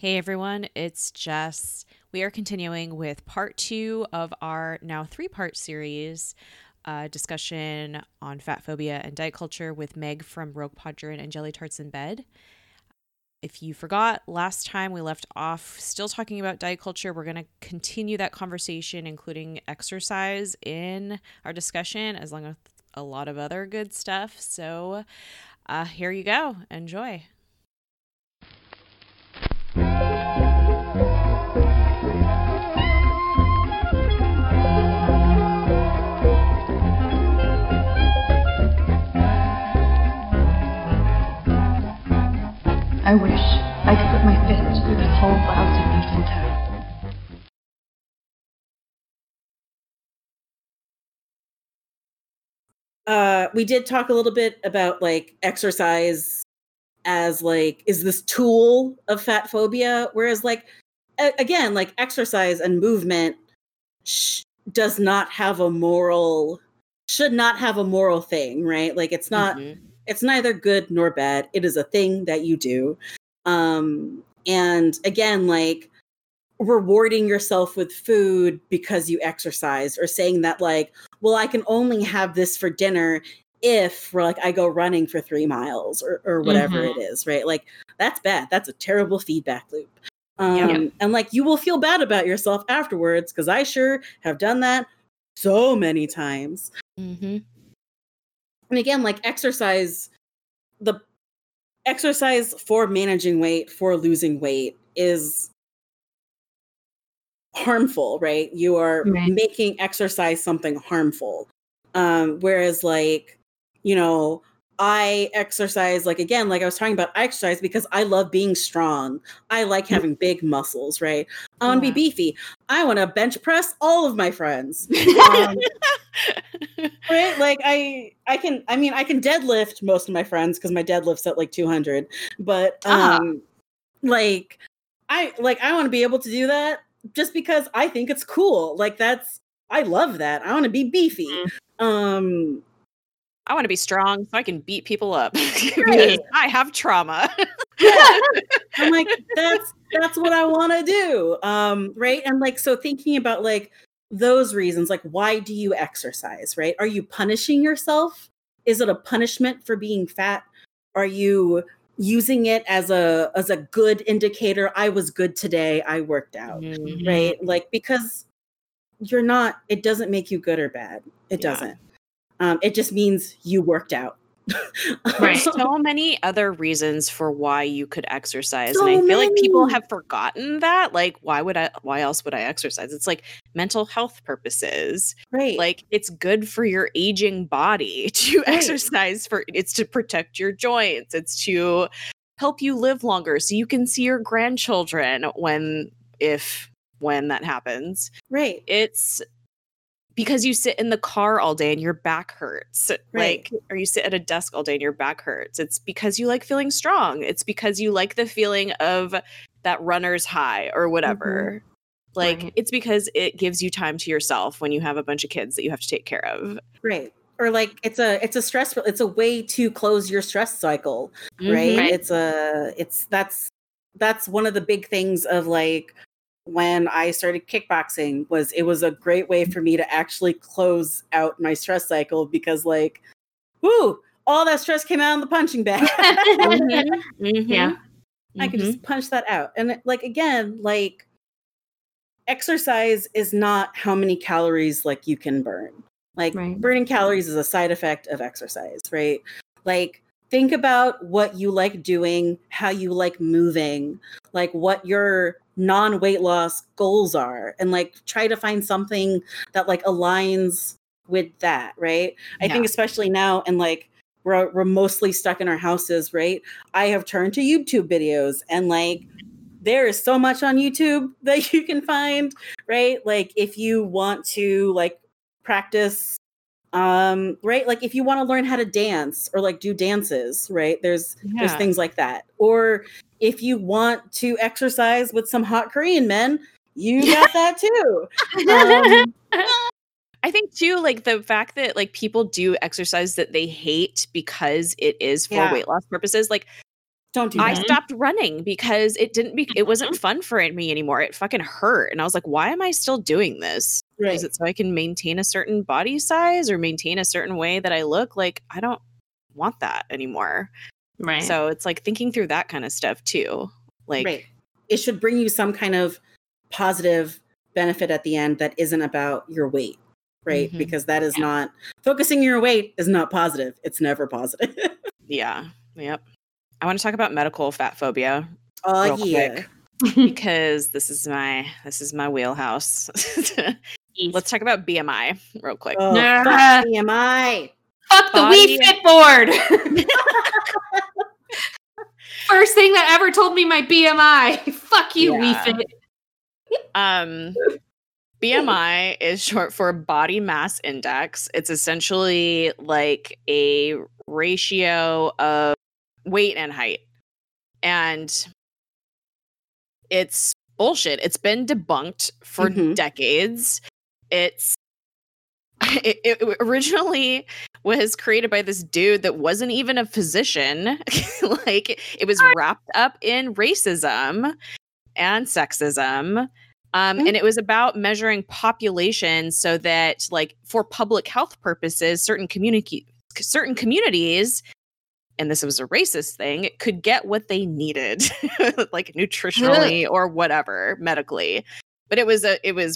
Hey everyone, it's Jess. We are continuing with part two of our now three-part series discussion on fat phobia and diet culture with Meg from Rogue Podron and Jelly Tarts in Bed. If you forgot, last time we left off still talking about diet culture. We're going to continue that conversation, including exercise in our discussion, as long as a lot of other good stuff. So here you go. Enjoy. I wish I could put my fist through this whole lousy beef town. We did talk a little bit about like exercise as like, is this tool of fat phobia? Whereas like, again, like exercise and movement should not have a moral thing, right? Like it's not... Mm-hmm. It's neither good nor bad. It is a thing that you do. And again, like rewarding yourself with food because you exercise, or saying that like, well, I can only have this for dinner if we're like, I go running for 3 miles or whatever it is, right? Like that's bad. That's a terrible feedback loop. And like, you will feel bad about yourself afterwards, because I sure have done that so many times. Mm-hmm. And again, like exercise for managing weight, for losing weight is harmful, right? You are making exercise something harmful. Whereas like, you know, I exercise, like, again, like I was talking about, I exercise because I love being strong. I like having big muscles, right? I want to be beefy. I want to bench press all of my friends. Right? Like I can deadlift most of my friends, because my deadlift's at like 200, but like I want to be able to do that just because I think it's cool. Like I love that. I want to be beefy. I want to be strong so I can beat people up. Right. I have trauma. Yeah. I'm like, that's what I want to do. Right. And like, so thinking about like those reasons, like, why do you exercise, right? Are you punishing yourself? Is it a punishment for being fat? Are you using it as a good indicator? I was good today. I worked out, right? Like, because you're not, it doesn't make you good or bad. It doesn't. It just means you worked out. Right. So many other reasons for why you could exercise. So and I feel like people have forgotten that. Like, why else would I exercise? It's like mental health purposes. Right. Like it's good for your aging body to exercise, it's to protect your joints. It's to help you live longer so you can see your grandchildren when that happens. Right. It's because you sit in the car all day and your back hurts, like, or you sit at a desk all day and your back hurts. It's because you like feeling strong. It's because you like the feeling of that runner's high or whatever. Like it's because it gives you time to yourself when you have a bunch of kids that you have to take care of. Right. Or like, it's a way to close your stress cycle. Right. That's one of the big things of like, when I started kickboxing, it was a great way for me to actually close out my stress cycle, because like, whoo, all that stress came out in the punching bag. I could just punch that out. And like, again, like exercise is not how many calories like you can burn. Like burning calories is a side effect of exercise, right? Like, think about what you like doing, how you like moving, like what your non-weight loss goals are, and like try to find something that like aligns with that, right? Yeah. I think especially now, and like we're mostly stuck in our houses, right? I have turned to YouTube videos, and like there is so much on YouTube that you can find, right? Like if you want to like practice right? Like if you want to learn how to dance or like do dances, right? There's things like that. Or if you want to exercise with some hot Korean men, you got that too. I think too, like the fact that like people do exercise that they hate because it is for weight loss purposes. Like Don't do that. I stopped running because it wasn't fun for me anymore. It fucking hurt. And I was like, why am I still doing this? Right. Is it so I can maintain a certain body size or maintain a certain way that I look? Like, I don't want that anymore. Right. So it's like thinking through that kind of stuff too. Like, right. It should bring you some kind of positive benefit at the end that isn't about your weight. Right. Mm-hmm. Because that is not focusing your weight is not positive. It's never positive. Yeah. Yep. I want to talk about medical fat phobia. Oh yeah. Quick, because this is my wheelhouse. Let's talk about BMI real quick. Oh, fuck BMI. Fuck the Wii Fit board. First thing that ever told me my BMI. Fuck you, Wii Fit. BMI is short for body mass index. It's essentially like a ratio of weight and height. And it's bullshit. It's been debunked for decades. It originally was created by this dude that wasn't even a physician. Like, it was wrapped up in racism and sexism. And it was about measuring population so that, like, for public health purposes, certain communities, and this was a racist thing, could get what they needed, like nutritionally or whatever, medically. But it was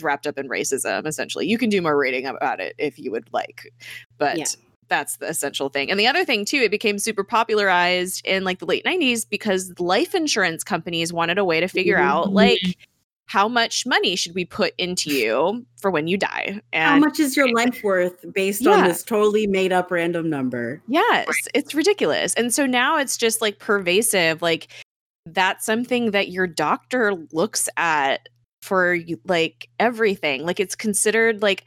wrapped up in racism, essentially. You can do more reading about it if you would like, but that's the essential thing. And the other thing too, it became super popularized in like the late 90s because life insurance companies wanted a way to figure out, like, how much money should we put into you for when you die? And how much is your life worth based on this totally made up random number? Yes, right. It's ridiculous. And so now it's just like pervasive. Like, that's something that your doctor looks at for like everything. Like, it's considered like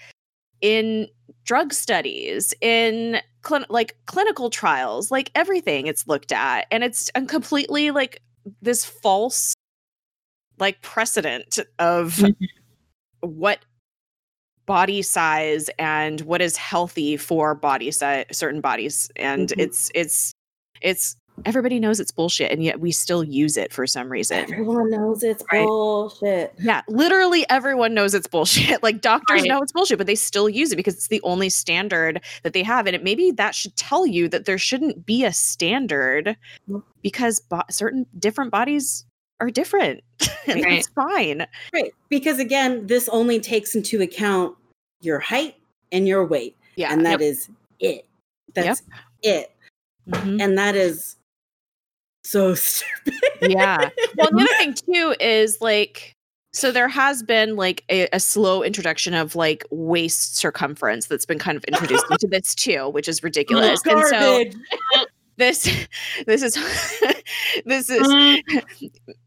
in drug studies, in clinical trials, like everything it's looked at. And it's completely like this false, like, precedent of what body size and what is healthy for body size, certain bodies. And it's everybody knows it's bullshit, and yet we still use it for some reason. Everyone knows it's bullshit. Yeah, literally everyone knows it's bullshit. Like, doctors know it's bullshit, but they still use it because it's the only standard that they have. And it maybe that should tell you that there shouldn't be a standard because certain different bodies are different. And that's fine. Right. Because again, this only takes into account your height and your weight. Yeah. And that is it. That's it. Mm-hmm. And that is so stupid. Yeah. Well, another thing too is like, so there has been like a slow introduction of like waist circumference that's been kind of introduced into this too, which is ridiculous. Oh, and so This is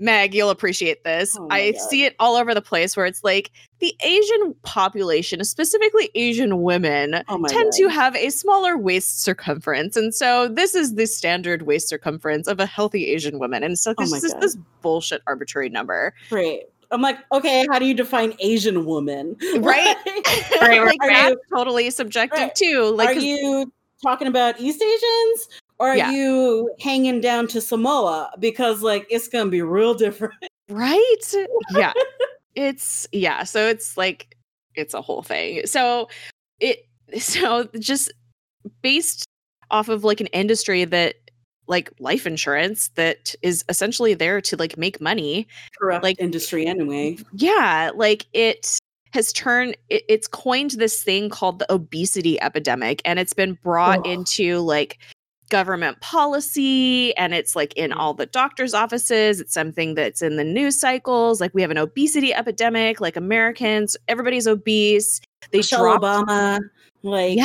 Meg, you'll appreciate this. Oh, I see it all over the place where it's like the Asian population, specifically Asian women, tend to have a smaller waist circumference. And so this is the standard waist circumference of a healthy Asian woman. And so this is this bullshit arbitrary number. Right. I'm like, okay, how do you define Asian woman? Right. Like, that's totally subjective too. Like, are you talking about East Asians? Or are you hanging down to Samoa? Because, like, it's going to be real different. Right? Yeah. So it's like, it's a whole thing. So just based off of like an industry that, like, life insurance that is essentially there to like make money. Corrupt, like, industry anyway. Yeah. Like, it has turned, it's coined this thing called the obesity epidemic. And it's been brought into like government policy, and it's like in all the doctors' offices. It's something that's in the news cycles. Like, we have an obesity epidemic. Like, Americans, everybody's obese. Obama, like,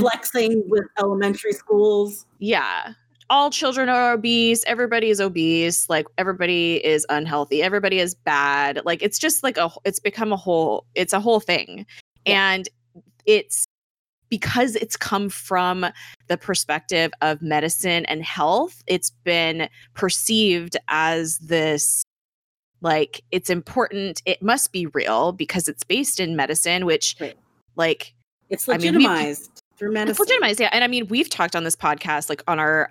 flexing with elementary schools. Yeah, all children are obese. Everybody is obese. Like, everybody is unhealthy. Everybody is bad. Like, it's just like it's a whole thing, and it's. Because it's come from the perspective of medicine and health, it's been perceived as this, like, it's important. It must be real because it's based in medicine, which, like, it's legitimized. through medicine. It's legitimized, yeah. And I mean, we've talked on this podcast, like on our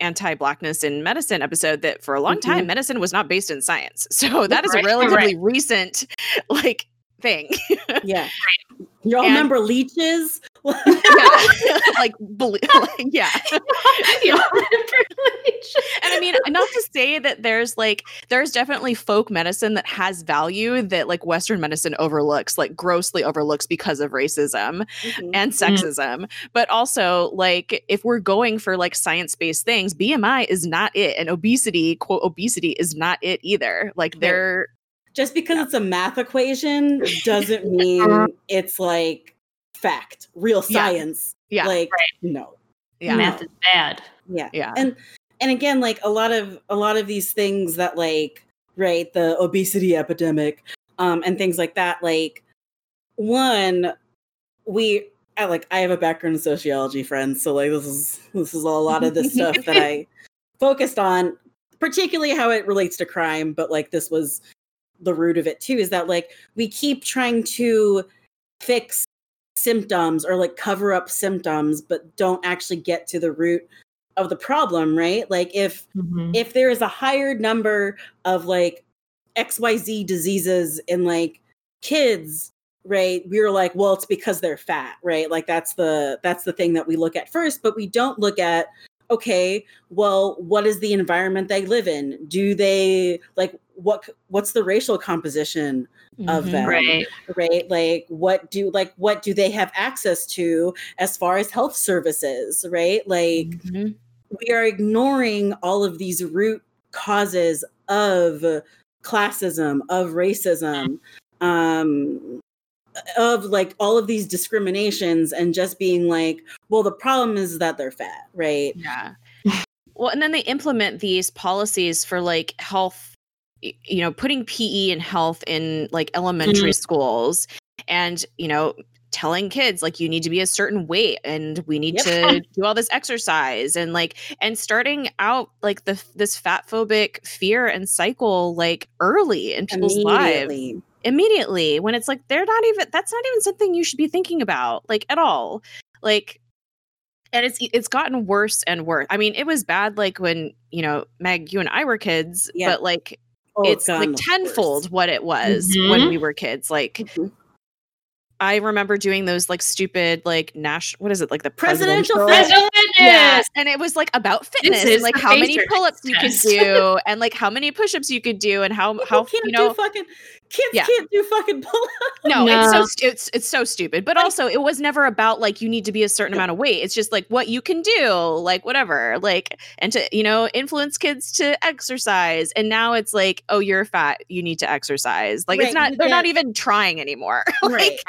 anti-blackness in medicine episode, that for a long time, medicine was not based in science. So that is a relatively recent, like, thing. Yeah. Y'all remember leeches? Y'all remember leeches? And I mean, not to say that there's definitely folk medicine that has value that like Western medicine overlooks, like grossly overlooks because of racism and sexism. But also, like, if we're going for like science-based things, BMI is not it. And obesity, quote, obesity is not it either. Like they're just because it's a math equation doesn't mean it's like fact, real science. Yeah. Like no. Yeah. Math is bad. Yeah. Yeah. And again, like a lot of these things that like, right, the obesity epidemic, and things like that, like one, I have a background in sociology, friends, so like this is a lot of the stuff that I focused on, particularly how it relates to crime, but like this was the root of it too, is that like we keep trying to fix symptoms or like cover up symptoms, but don't actually get to the root of the problem, right? Like if there is a higher number of like XYZ diseases in like kids, right? We were like, well, it's because they're fat, right? Like that's the thing that we look at first, but we don't look at, okay, well, what is the environment they live in? Do they like what's the racial composition of them? Right? Like what do they have access to as far as health services, right? Like we are ignoring all of these root causes of classism, of racism, of like all of these discriminations, and just being like, well, the problem is that they're fat, right? Yeah. Well, and then they implement these policies for like health, you know, putting PE and health in like elementary schools, and, you know, telling kids like you need to be a certain weight and we need to do all this exercise, and like, and starting out like this fatphobic fear and cycle like early in people's lives. Immediately, when it's like that's not even something you should be thinking about, like at all. Like, and it's gotten worse and worse. I mean, it was bad like when, you know, Meg, you and I were kids, but like it's like tenfold what it was when we were kids. Like I remember doing those like stupid like the presidential fitness. Yes. And it was like about fitness and like how many pull-ups you could do and like how many push-ups you could do and how can't, you know, do fucking kids can't do fucking pull-ups. No. It's so stupid. But also it was never about like you need to be a certain amount of weight. It's just like what you can do, like whatever, like, and to, you know, influence kids to exercise. And now it's like, oh, you're fat, you need to exercise. Like it's not, they're not even trying anymore. Like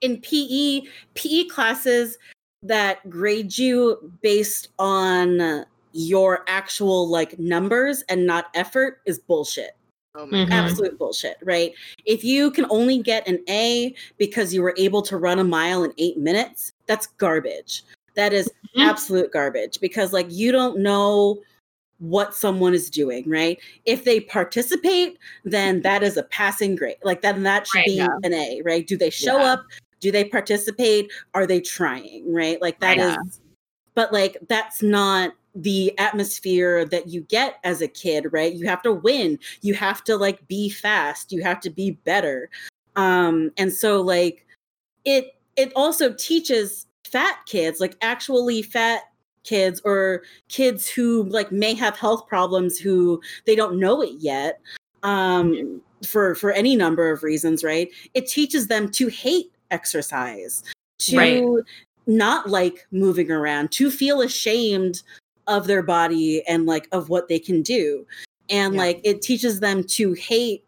in PE classes that grade you based on your actual like numbers and not effort is bullshit. Oh my God. Absolute bullshit, right? If you can only get an A because you were able to run a mile in 8 minutes, that's garbage. That is absolute garbage, because like you don't know what someone is doing, right? If they participate, then that is a passing grade. Like that should be an A, right? Do they show up? Do they participate? Are they trying, right? Like that is, but like that's not the atmosphere that you get as a kid, right? You have to win. You have to like be fast. You have to be better. And so like it also teaches fat kids, like actually fat kids or kids who like may have health problems who they don't know it yet, for any number of reasons, right? It teaches them to hate exercise, to not like moving around, to feel ashamed of their body and like of what they can do. And like it teaches them to hate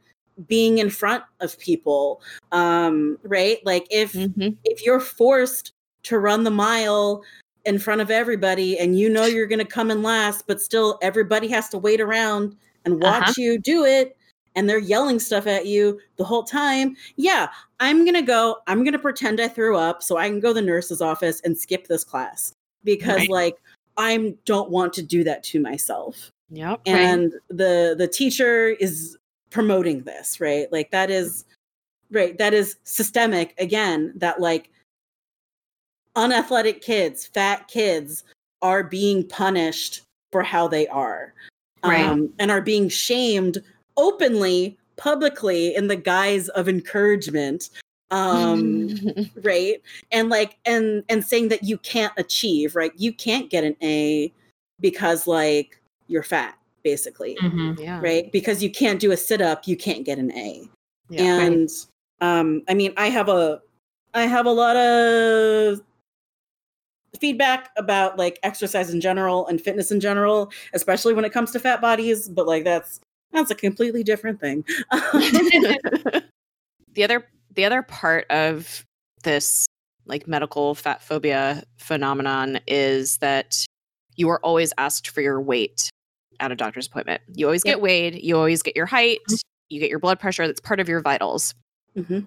being in front of people, right? Like if you're forced to run the mile in front of everybody and you know you're going to come in last, but still everybody has to wait around and watch you do it, and they're yelling stuff at you the whole time. Yeah, I'm going to pretend I threw up so I can go to the nurse's office and skip this class, because like I don't want to do that to myself. Yep. And the teacher is promoting this, right? Like that is systemic again, that like unathletic kids, fat kids are being punished for how they are, right. And are being shamed openly, publicly in the guise of encouragement. Right. And like, and saying that you can't achieve, right. You can't get an A because like you're fat basically. Mm-hmm. Yeah. Right. Because you can't do a sit up. You can't get an A. Yeah, and, right. I mean, I have a lot of feedback about like exercise in general and fitness in general, especially when it comes to fat bodies, but like, that's a completely different thing. The other part of this like medical fat phobia phenomenon is that you are always asked for your weight at a doctor's appointment. You always get weighed. You always get your height. You get your blood pressure. That's part of your vitals. Mm-hmm.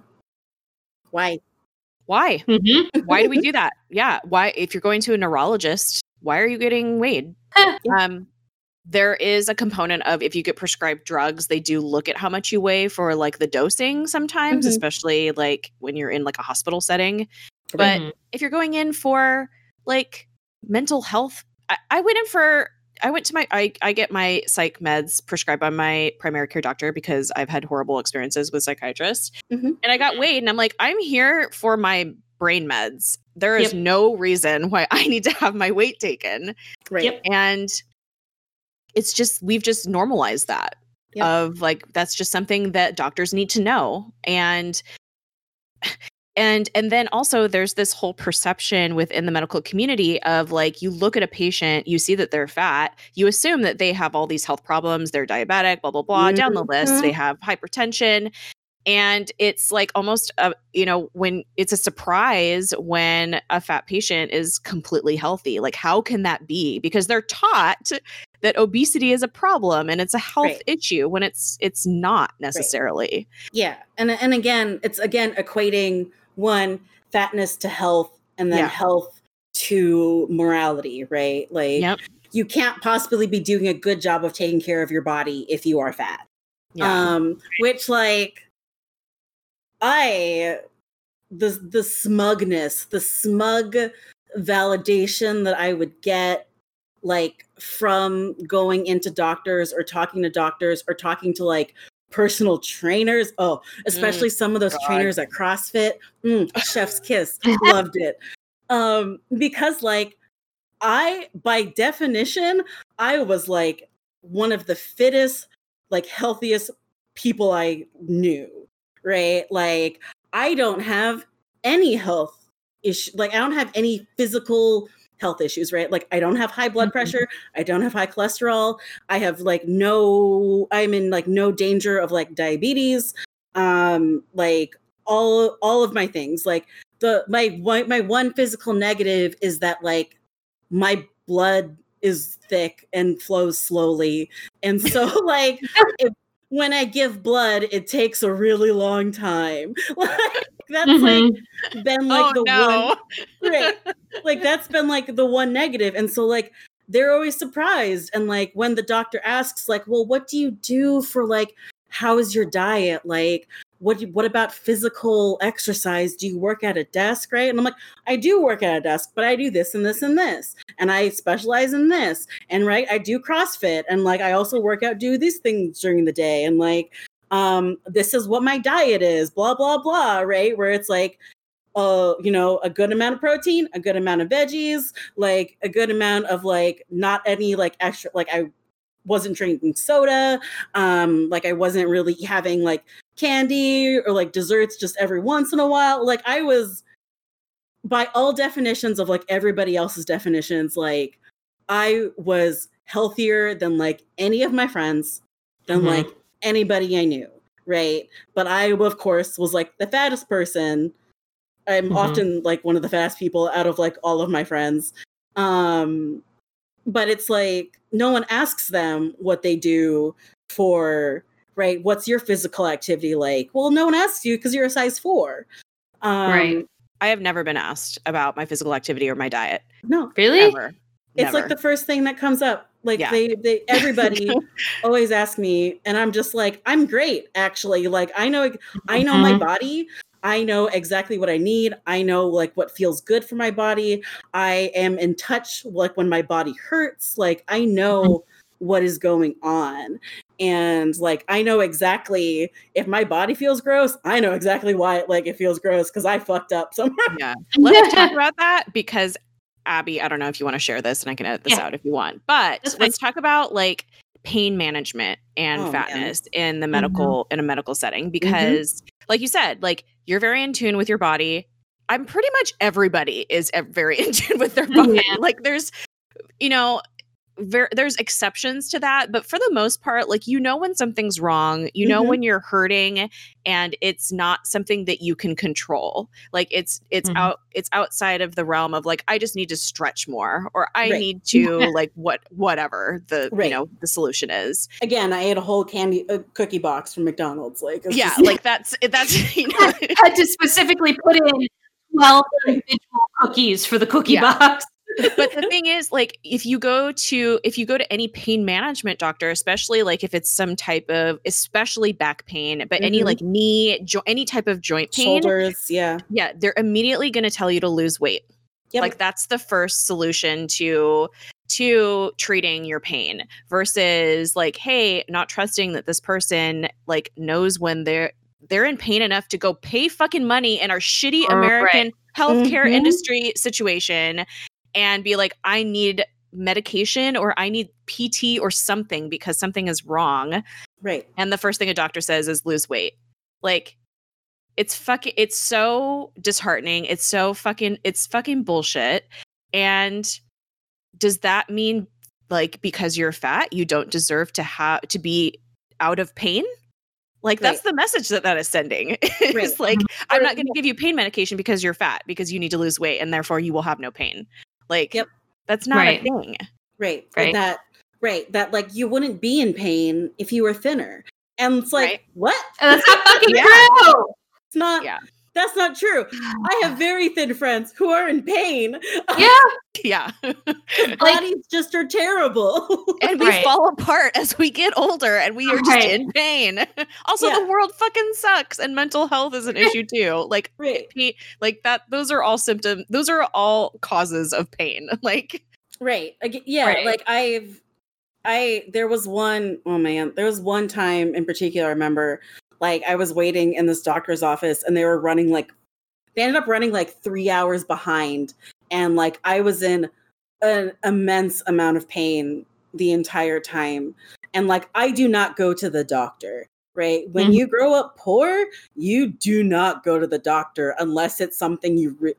Why? Mm-hmm. Why do we do that? Yeah. Why, if you're going to a neurologist, why are you getting weighed? There is a component of if you get prescribed drugs, they do look at how much you weigh for like the dosing sometimes, mm-hmm. especially like when you're in like a hospital setting. But mm-hmm. if you're going in for like mental health, I get my psych meds prescribed by my primary care doctor because I've had horrible experiences with psychiatrists, mm-hmm. and I got weighed and I'm like, I'm here for my brain meds. There is no reason why I need to have my weight taken. Right. Yep. And it's just, we've just normalized that of like, that's just something that doctors need to know. And then also there's this whole perception within the medical community of like, you look at a patient, you see that they're fat, you assume that they have all these health problems, they're diabetic, blah, blah, blah, mm-hmm. down the list, they have hypertension. And it's like almost, when it's a surprise when a fat patient is completely healthy, like how can that be? Because they're taught that obesity is a problem and it's a health issue when it's not necessarily. Right. Yeah. And again, it's equating one fatness to health and then health to morality, right? Like you can't possibly be doing a good job of taking care of your body if you are fat. Yeah. Which like the smugness, the smug validation that I would get like from going into doctors or talking to like personal trainers. Oh, especially some of those trainers at CrossFit. Chef's kiss. Loved it. Because like by definition, I was like one of the fittest, like healthiest people I knew. Right. Like I don't have any health issue. Like I don't have any physical health issues, right? Like I don't have high blood pressure. I don't have high cholesterol. I have like I'm in like no danger of like diabetes. Like all of my things, like my one physical negative is that like my blood is thick and flows slowly. And so like when I give blood, it takes a really long time. Like that's like been like one, right? Like that's been like the one negative. And so like they're always surprised. And like when the doctor asks, like, well, what do you do for like how is your diet? Like what about physical exercise? Do you work at a desk, right? And I'm like, I do work at a desk, but I do this and this and this. And I specialize in this. And right, I do CrossFit. And like, I also work out, do these things during the day. And like, this is what my diet is, blah, blah, blah, right? Where it's like, a good amount of protein, a good amount of veggies, like a good amount of like, not any like extra, like I wasn't drinking soda. Like I wasn't really having like candy or like desserts just every once in a while. Like I was, by all definitions of like everybody else's definitions, like I was healthier than like any of my friends, than like anybody I knew, right? But I, of course, was like the fattest person. I'm often like one of the fattest people out of like all of my friends. But it's like no one asks them what they do for, right? What's your physical activity like? Well, no one asks you because you're a size 4. Right. I have never been asked about my physical activity or my diet. No, really? Ever. It's never. Like the first thing that comes up. Like they everybody always ask me, and I'm just like, I'm great actually. Like I know my body. I know exactly what I need. I know like what feels good for my body. I am in touch, like when my body hurts, like I know what is going on. And like, I know exactly if my body feels gross, I know exactly why like it feels gross. Cause I fucked up somewhere. Yeah. Let's talk about that because Abby, I don't know if you want to share this and I can edit this out if you want, but let's talk about like pain management and fatness in the medical, in a medical setting, because like you said, like you're very in tune with your body. I'm pretty much everybody is very in tune with their body. Yeah. Like there's, you know, there's exceptions to that, but for the most part, like, you know, when something's wrong, you know, when you're hurting and it's not something that you can control. Like it's it's outside of the realm of like, I just need to stretch more or I need to like whatever the, you know, the solution is. Again, I ate a whole cookie box from McDonald's. Like, yeah, just, like that's, you know, I had to specifically put in 12 individual cookies for the cookie box. But the thing is, like, if you go to any pain management doctor, especially like if it's some type of, especially back pain, but any like knee, any type of joint pain, shoulders, yeah, they're immediately going to tell you to lose weight. Yep. Like that's the first solution to treating your pain versus like, hey, not trusting that this person like knows when they're in pain enough to go pay fucking money in our shitty American healthcare industry situation. And be like, I need medication or I need PT or something because something is wrong. Right. And the first thing a doctor says is lose weight. Like it's so disheartening. It's fucking bullshit. And does that mean like, because you're fat, you don't deserve to be out of pain? Like that's the message that is sending. It's like, I'm not going to give you pain medication because you're fat, because you need to lose weight and therefore you will have no pain. Like, that's not a thing. Right. Right. That like you wouldn't be in pain if you were thinner. And it's like, what? And that's not fucking true. It's not. Yeah. That's not true. I have very thin friends who are in pain. Yeah. Yeah. Like, bodies just are terrible. And we fall apart as we get older and we are just in pain. Also, the world fucking sucks and mental health is an issue too. Like, like that, those are all symptoms. Those are all causes of pain. Like, yeah. Right. Like there was one time in particular, I remember, like I was waiting in this doctor's office and they ended up running 3 hours behind. And like, I was in an immense amount of pain the entire time. And like, I do not go to the doctor, right? When you grow up poor, you do not go to the doctor unless it's something you really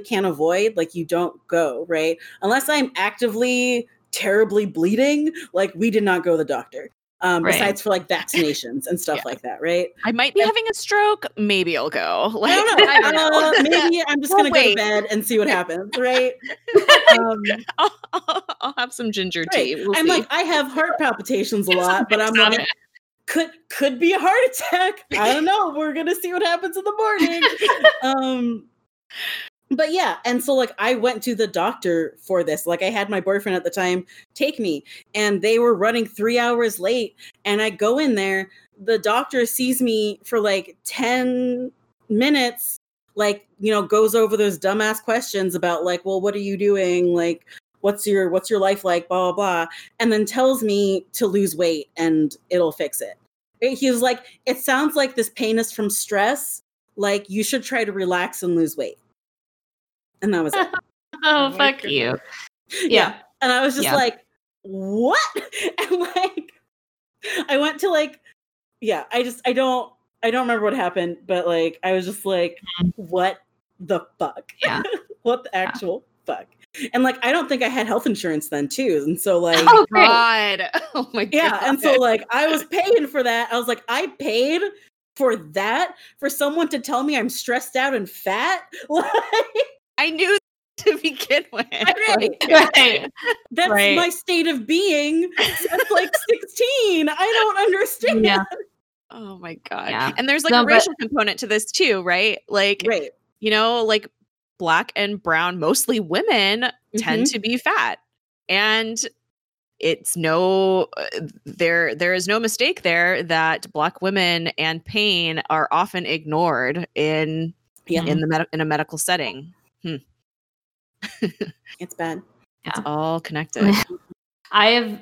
can't avoid. Like you don't go, right? Unless I'm actively terribly bleeding. Like we did not go to the doctor. Besides for like vaccinations and stuff like that, right? I might be having a stroke. Maybe I'll go. Like, I don't know. Maybe I'm just gonna go to bed and see what happens, right? I'll have some ginger tea. We'll see. Like, I have heart palpitations a lot, but I'm like, could be a heart attack. I don't know. We're gonna see what happens in the morning. But yeah, and so like I went to the doctor for this. Like I had my boyfriend at the time take me, and they were running 3 hours late. And I go in there, the doctor sees me for like 10 minutes, like, you know, goes over those dumbass questions about like, well, what are you doing? Like, what's your life like? Blah, blah, blah. And then tells me to lose weight and it'll fix it. He was like, it sounds like this pain is from stress. Like you should try to relax and lose weight. And that was it. Oh, fuck you. Yeah. And I was just like, what? And like, I went to like, I don't remember what happened, but like, I was just like, what the fuck? Yeah. What the actual fuck? And like, I don't think I had health insurance then too. And so like, oh God. Oh my God. Yeah. And so like, I was paying for that. I was like, I paid for that for someone to tell me I'm stressed out and fat. Like, I knew to begin with. Right. That's my state of being since like 16. I don't understand. Yeah. Oh my God. Yeah. And there's like a racial component to this too, right? Like, you know, like Black and brown, mostly women tend to be fat. And it's no, there is no mistake there that Black women and pain are often ignored in a medical setting. It's bad. Yeah. It's all connected. I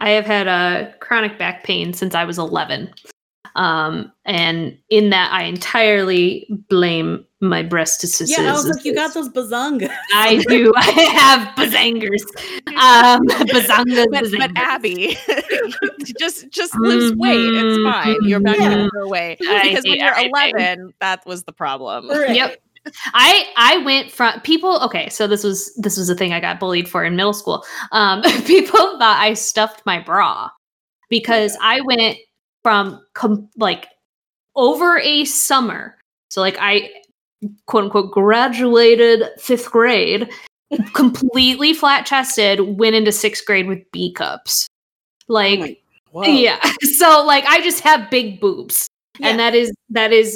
have had a chronic back pain since I was 11. And in that, I entirely blame my breast diseases. Yeah, I was like, you got those bazongas. I do. I have bazangers. Bazongas. But Abby just lifts weight. It's fine. You're back going to go away. Because when you're 11, that was the problem. Right. Yep. I went from people. Okay, so this was a thing I got bullied for in middle school. People thought I stuffed my bra because I went from like over a summer. So like I quote unquote graduated 5th grade, completely flat chested, went into 6th grade with B cups. Like, oh yeah. So like I just have big boobs. Yeah. And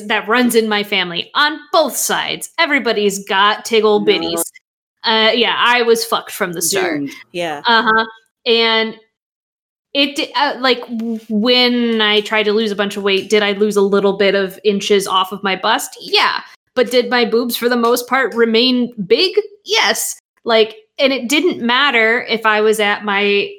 that runs in my family on both sides. Everybody's got tiggle bitties. Yeah, I was fucked from the start. Yeah. Uh-huh. And it like when I tried to lose a bunch of weight, did I lose a little bit of inches off of my bust? Yeah. But did my boobs for the most part remain big? Yes. Like, and it didn't matter if I was at my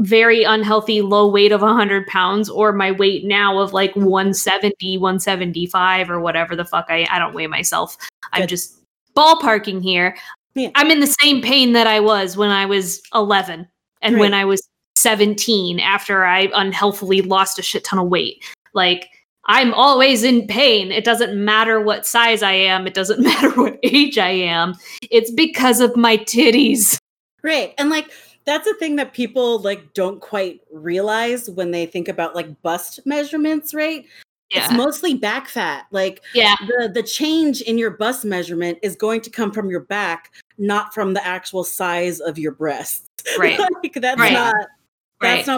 very unhealthy low weight of 100 pounds or my weight now of like 170, 175 or whatever the fuck. I don't weigh myself. Good. I'm just ballparking here. Yeah. I'm in the same pain that I was when I was 11 and when I was 17 after I unhealthily lost a shit ton of weight. Like, I'm always in pain. It doesn't matter what size I am. It doesn't matter what age I am. It's because of my titties. Right. And like, that's a thing that people like don't quite realize when they think about like bust measurements, right? Yeah. It's mostly back fat. Like the change in your bust measurement is going to come from your back, not from the actual size of your breasts. Right. Like that's not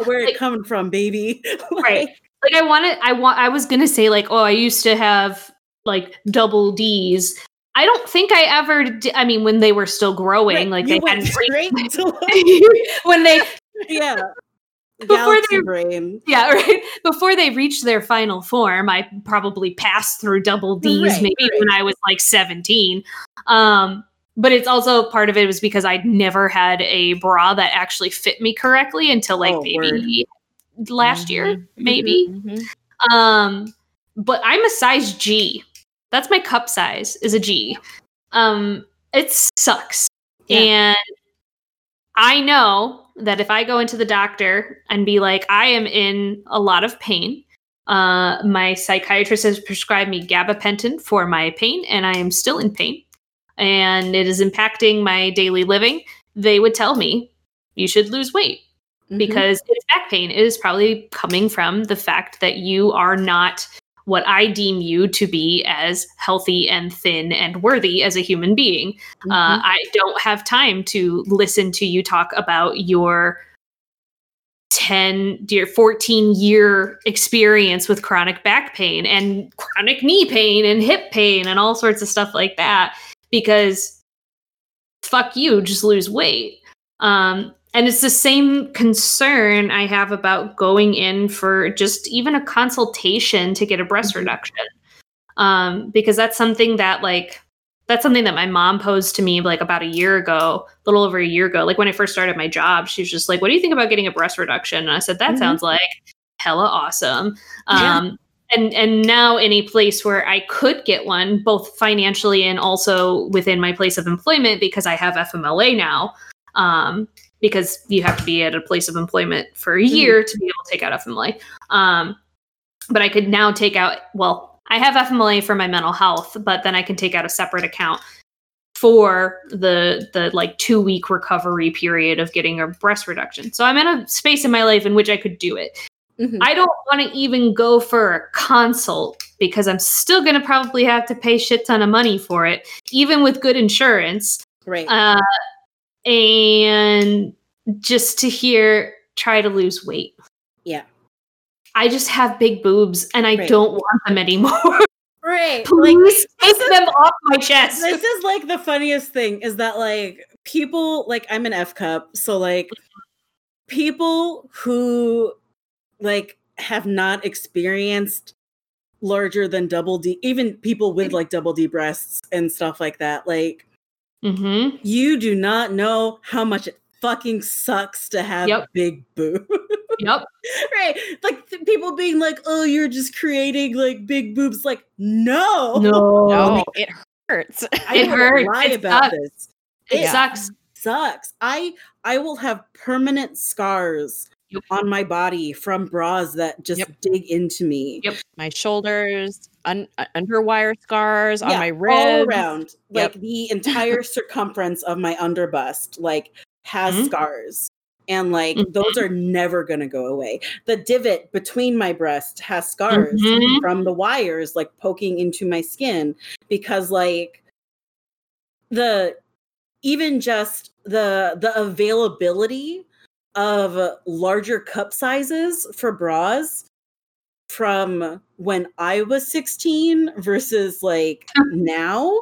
where like, it's coming from, baby. Like, right. Like I was going to say like, oh, I used to have like double D's. I don't think I ever did. I mean, when they were still growing, like they had when they before their brain. Yeah, right. Before they reached their final form, I probably passed through double D's when I was like 17. But it's also part of it was because I'd never had a bra that actually fit me correctly until like last year, maybe. Mm-hmm. But I'm a size G. That's my cup size, is a G. It sucks. Yeah. And I know that if I go into the doctor and be like, I am in a lot of pain, my psychiatrist has prescribed me gabapentin for my pain, and I am still in pain, and it is impacting my daily living, they would tell me, you should lose weight because it's back pain. It is probably coming from the fact that you are not what I deem you to be as healthy and thin and worthy as a human being. I don't have time to listen to you talk about your 14-year experience with chronic back pain and chronic knee pain and hip pain and all sorts of stuff like that, because fuck you, just lose weight. And it's the same concern I have about going in for just even a consultation to get a breast reduction. Because that's something that my mom posed to me like about a little over a year ago, like when I first started my job, she was just like, what do you think about getting a breast reduction? And I said, that sounds like hella awesome. And now in a place where I could get one, both financially and also within my place of employment, because I have FMLA now, because you have to be at a place of employment for a year to be able to take out FMLA. But I could now take out, well, I have FMLA for my mental health, but then I can take out a separate account for the like 2-week recovery period of getting a breast reduction. So I'm in a space in my life in which I could do it. I don't want to even go for a consult because I'm still going to probably have to pay shit ton of money for it, even with good insurance. Right. And just to hear, try to lose weight. Yeah. I just have big boobs and I don't want them anymore. Right. Please take them off my chest. This is like the funniest thing is that like people, like I'm an F cup. So like people who like have not experienced larger than double D, even people with like double D breasts and stuff like that, like mm-hmm. you do not know how much it fucking sucks to have yep. big boobs. Yep. Right. Like people being like, oh, you're just creating like big boobs. Like, no, it hurts. I don't lie about this. It sucks. I will have permanent scars yep. on my body from bras that just yep. dig into me. Yep. My shoulders, underwire scars on my ribs. All around. Like yep. the entire circumference of my underbust. Like, has mm-hmm. scars, and like mm-hmm. those are never gonna go away. The divot between my breasts has scars mm-hmm. from the wires like poking into my skin, because like the availability of larger cup sizes for bras from when I was 16 versus like now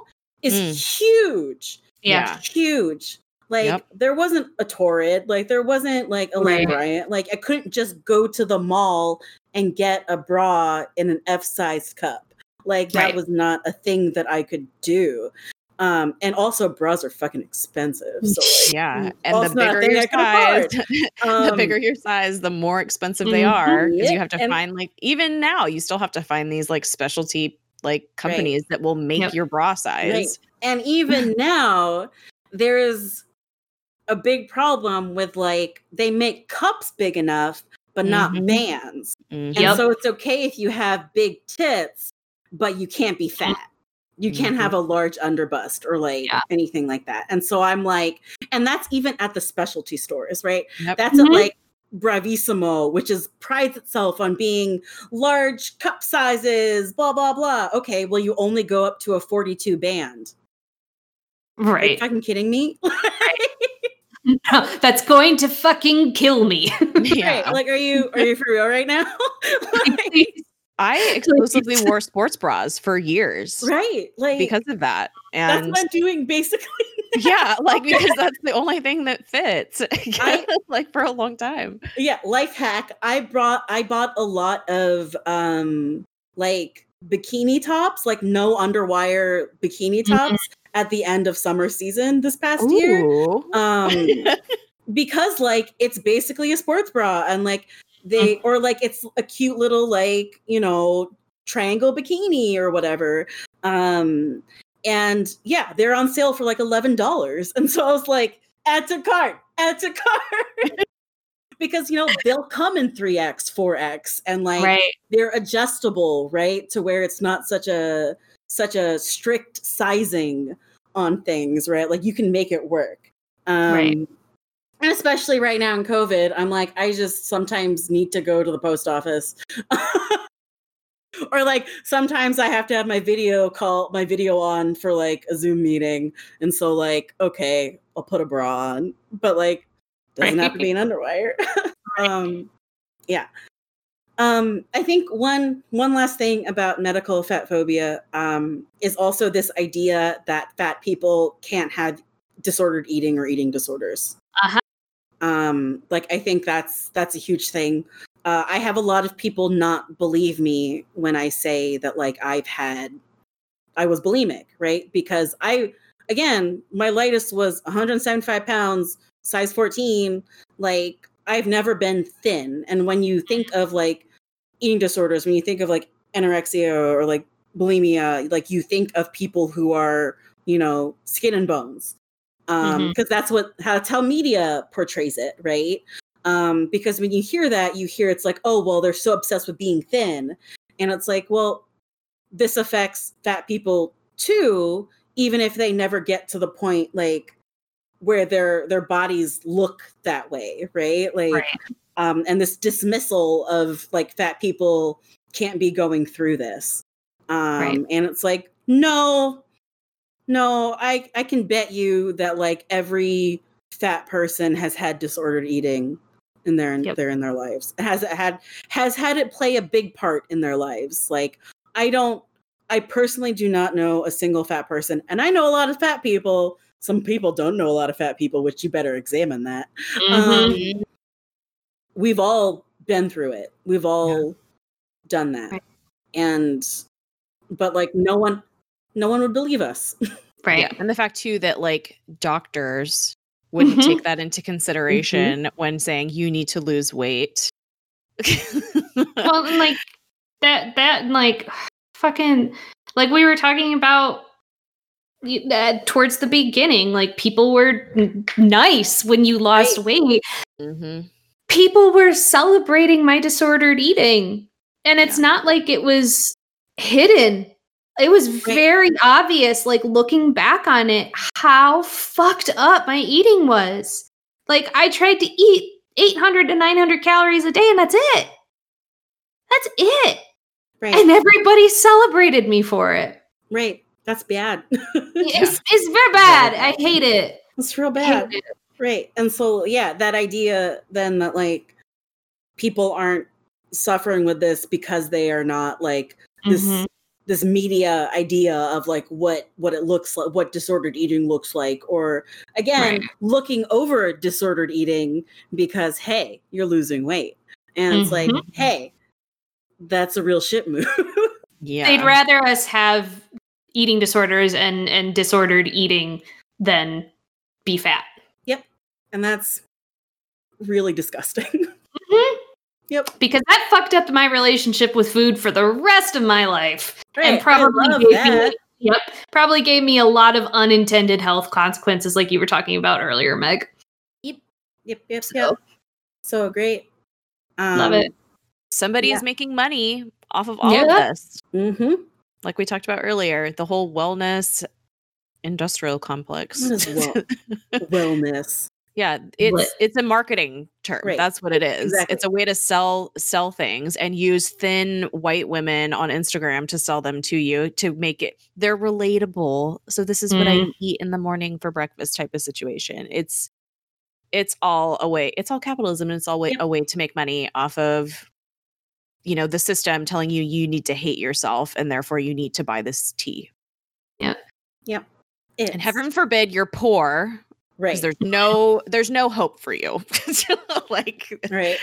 is huge. Yeah, it's huge. Like yep. there wasn't a Torrid, like there wasn't like a Elaine Bryant. Like I couldn't just go to the mall and get a bra in an F-sized cup. Like that was not a thing that I could do. And also bras are fucking expensive. So like, yeah, and the bigger your size, the more expensive they are, because you have to find like, even now you still have to find these like specialty like companies that will make your bra size. Right. And even now there is a big problem with like they make cups big enough but not bands, and so it's okay if you have big tits, but you can't be fat, you can't have a large underbust or like anything like that. And so I'm like, and that's even at the specialty stores, right? That's at like Bravissimo, which is prides itself on being large cup sizes, blah blah blah. Okay, well you only go up to a 42 band. Right. Are you fucking kidding me? No, that's going to fucking kill me. Yeah. Right. Like, are you for real right now? Like, I exclusively wore sports bras for years. Right. Like because of that. And that's what I'm doing basically. Now. Yeah, like because that's the only thing that fits. Like for a long time. Yeah, life hack. I bought a lot of like bikini tops, like no underwire bikini tops. At the end of summer season this past year. Because like, it's basically a sports bra, and like they, or like, it's a cute little, like, you know, triangle bikini or whatever. And yeah, they're on sale for like $11. And so I was like, add to cart. Because, you know, they'll come in 3X, 4X, and like, they're adjustable, right? To where it's not such a strict sizing on things, right? Like you can make it work. And especially right now in COVID, I'm like, I just sometimes need to go to the post office. Or like sometimes I have to have my video on for like a Zoom meeting. And so like, okay, I'll put a bra on, but like doesn't have to be an underwire. Yeah. I think one last thing about medical fat phobia is also this idea that fat people can't have disordered eating or eating disorders. Like I think that's a huge thing. I have a lot of people not believe me when I say that like I was bulimic, right? Because my lightest was 175 pounds, size 14, like I've never been thin. And when you think of like eating disorders, when you think of like anorexia or like bulimia, like you think of people who are, you know, skin and bones. Because that's how media portrays it, right? Because when you hear that, you hear it's like, oh, well, they're so obsessed with being thin. And it's like, well, this affects fat people too, even if they never get to the point like where their bodies look that way, right? Like, and this dismissal of like fat people can't be going through this. And it's like, no, I can bet you that like every fat person has had disordered eating in their lives. Has had it play a big part in their lives. Like, I personally do not know a single fat person, and I know a lot of fat people. Some people don't know a lot of fat people, which you better examine that. we've all been through it. We've all done that. Right. But no one would believe us. Right. Yeah. And the fact too, that like doctors wouldn't take that into consideration when saying you need to lose weight. Well, and like that like fucking, like we were talking about towards the beginning, like people were nice when you lost weight. Mm-hmm. People were celebrating my disordered eating, and it's not like it was hidden. It was very obvious, like looking back on it, how fucked up my eating was. Like I tried to eat 800 to 900 calories a day, and that's it. That's it. Right. And everybody celebrated me for it. Right. That's bad. It's very bad. Yeah. I hate it. It's real bad. Right. And so, that idea then that like people aren't suffering with this because they are not like this media idea of like what it looks like, what disordered eating looks like, or again, looking over disordered eating because, hey, you're losing weight. And it's like, hey, that's a real shit move. Yeah. They'd rather us have eating disorders and disordered eating than be fat. Yep. And that's really disgusting. Yep. Because that fucked up my relationship with food for the rest of my life. Right. And probably gave me a lot of unintended health consequences, like you were talking about earlier, Meg. Yep. So great. Love it. Somebody is making money off of all of this. Mm-hmm. Like we talked about earlier, the whole wellness industrial complex. What is wellness? Yeah, it's a marketing term. Right. That's what it is. Exactly. It's a way to sell things and use thin white women on Instagram to sell them to you to make it they're relatable. So this is what I eat in the morning for breakfast type of situation. It's all a way. It's all capitalism, and it's all a way to make money off of, you know, the system telling you you need to hate yourself and therefore you need to buy this tea. Yeah. Yep. Yeah. And heaven forbid you're poor. Right. There's no hope for you. So, like, right.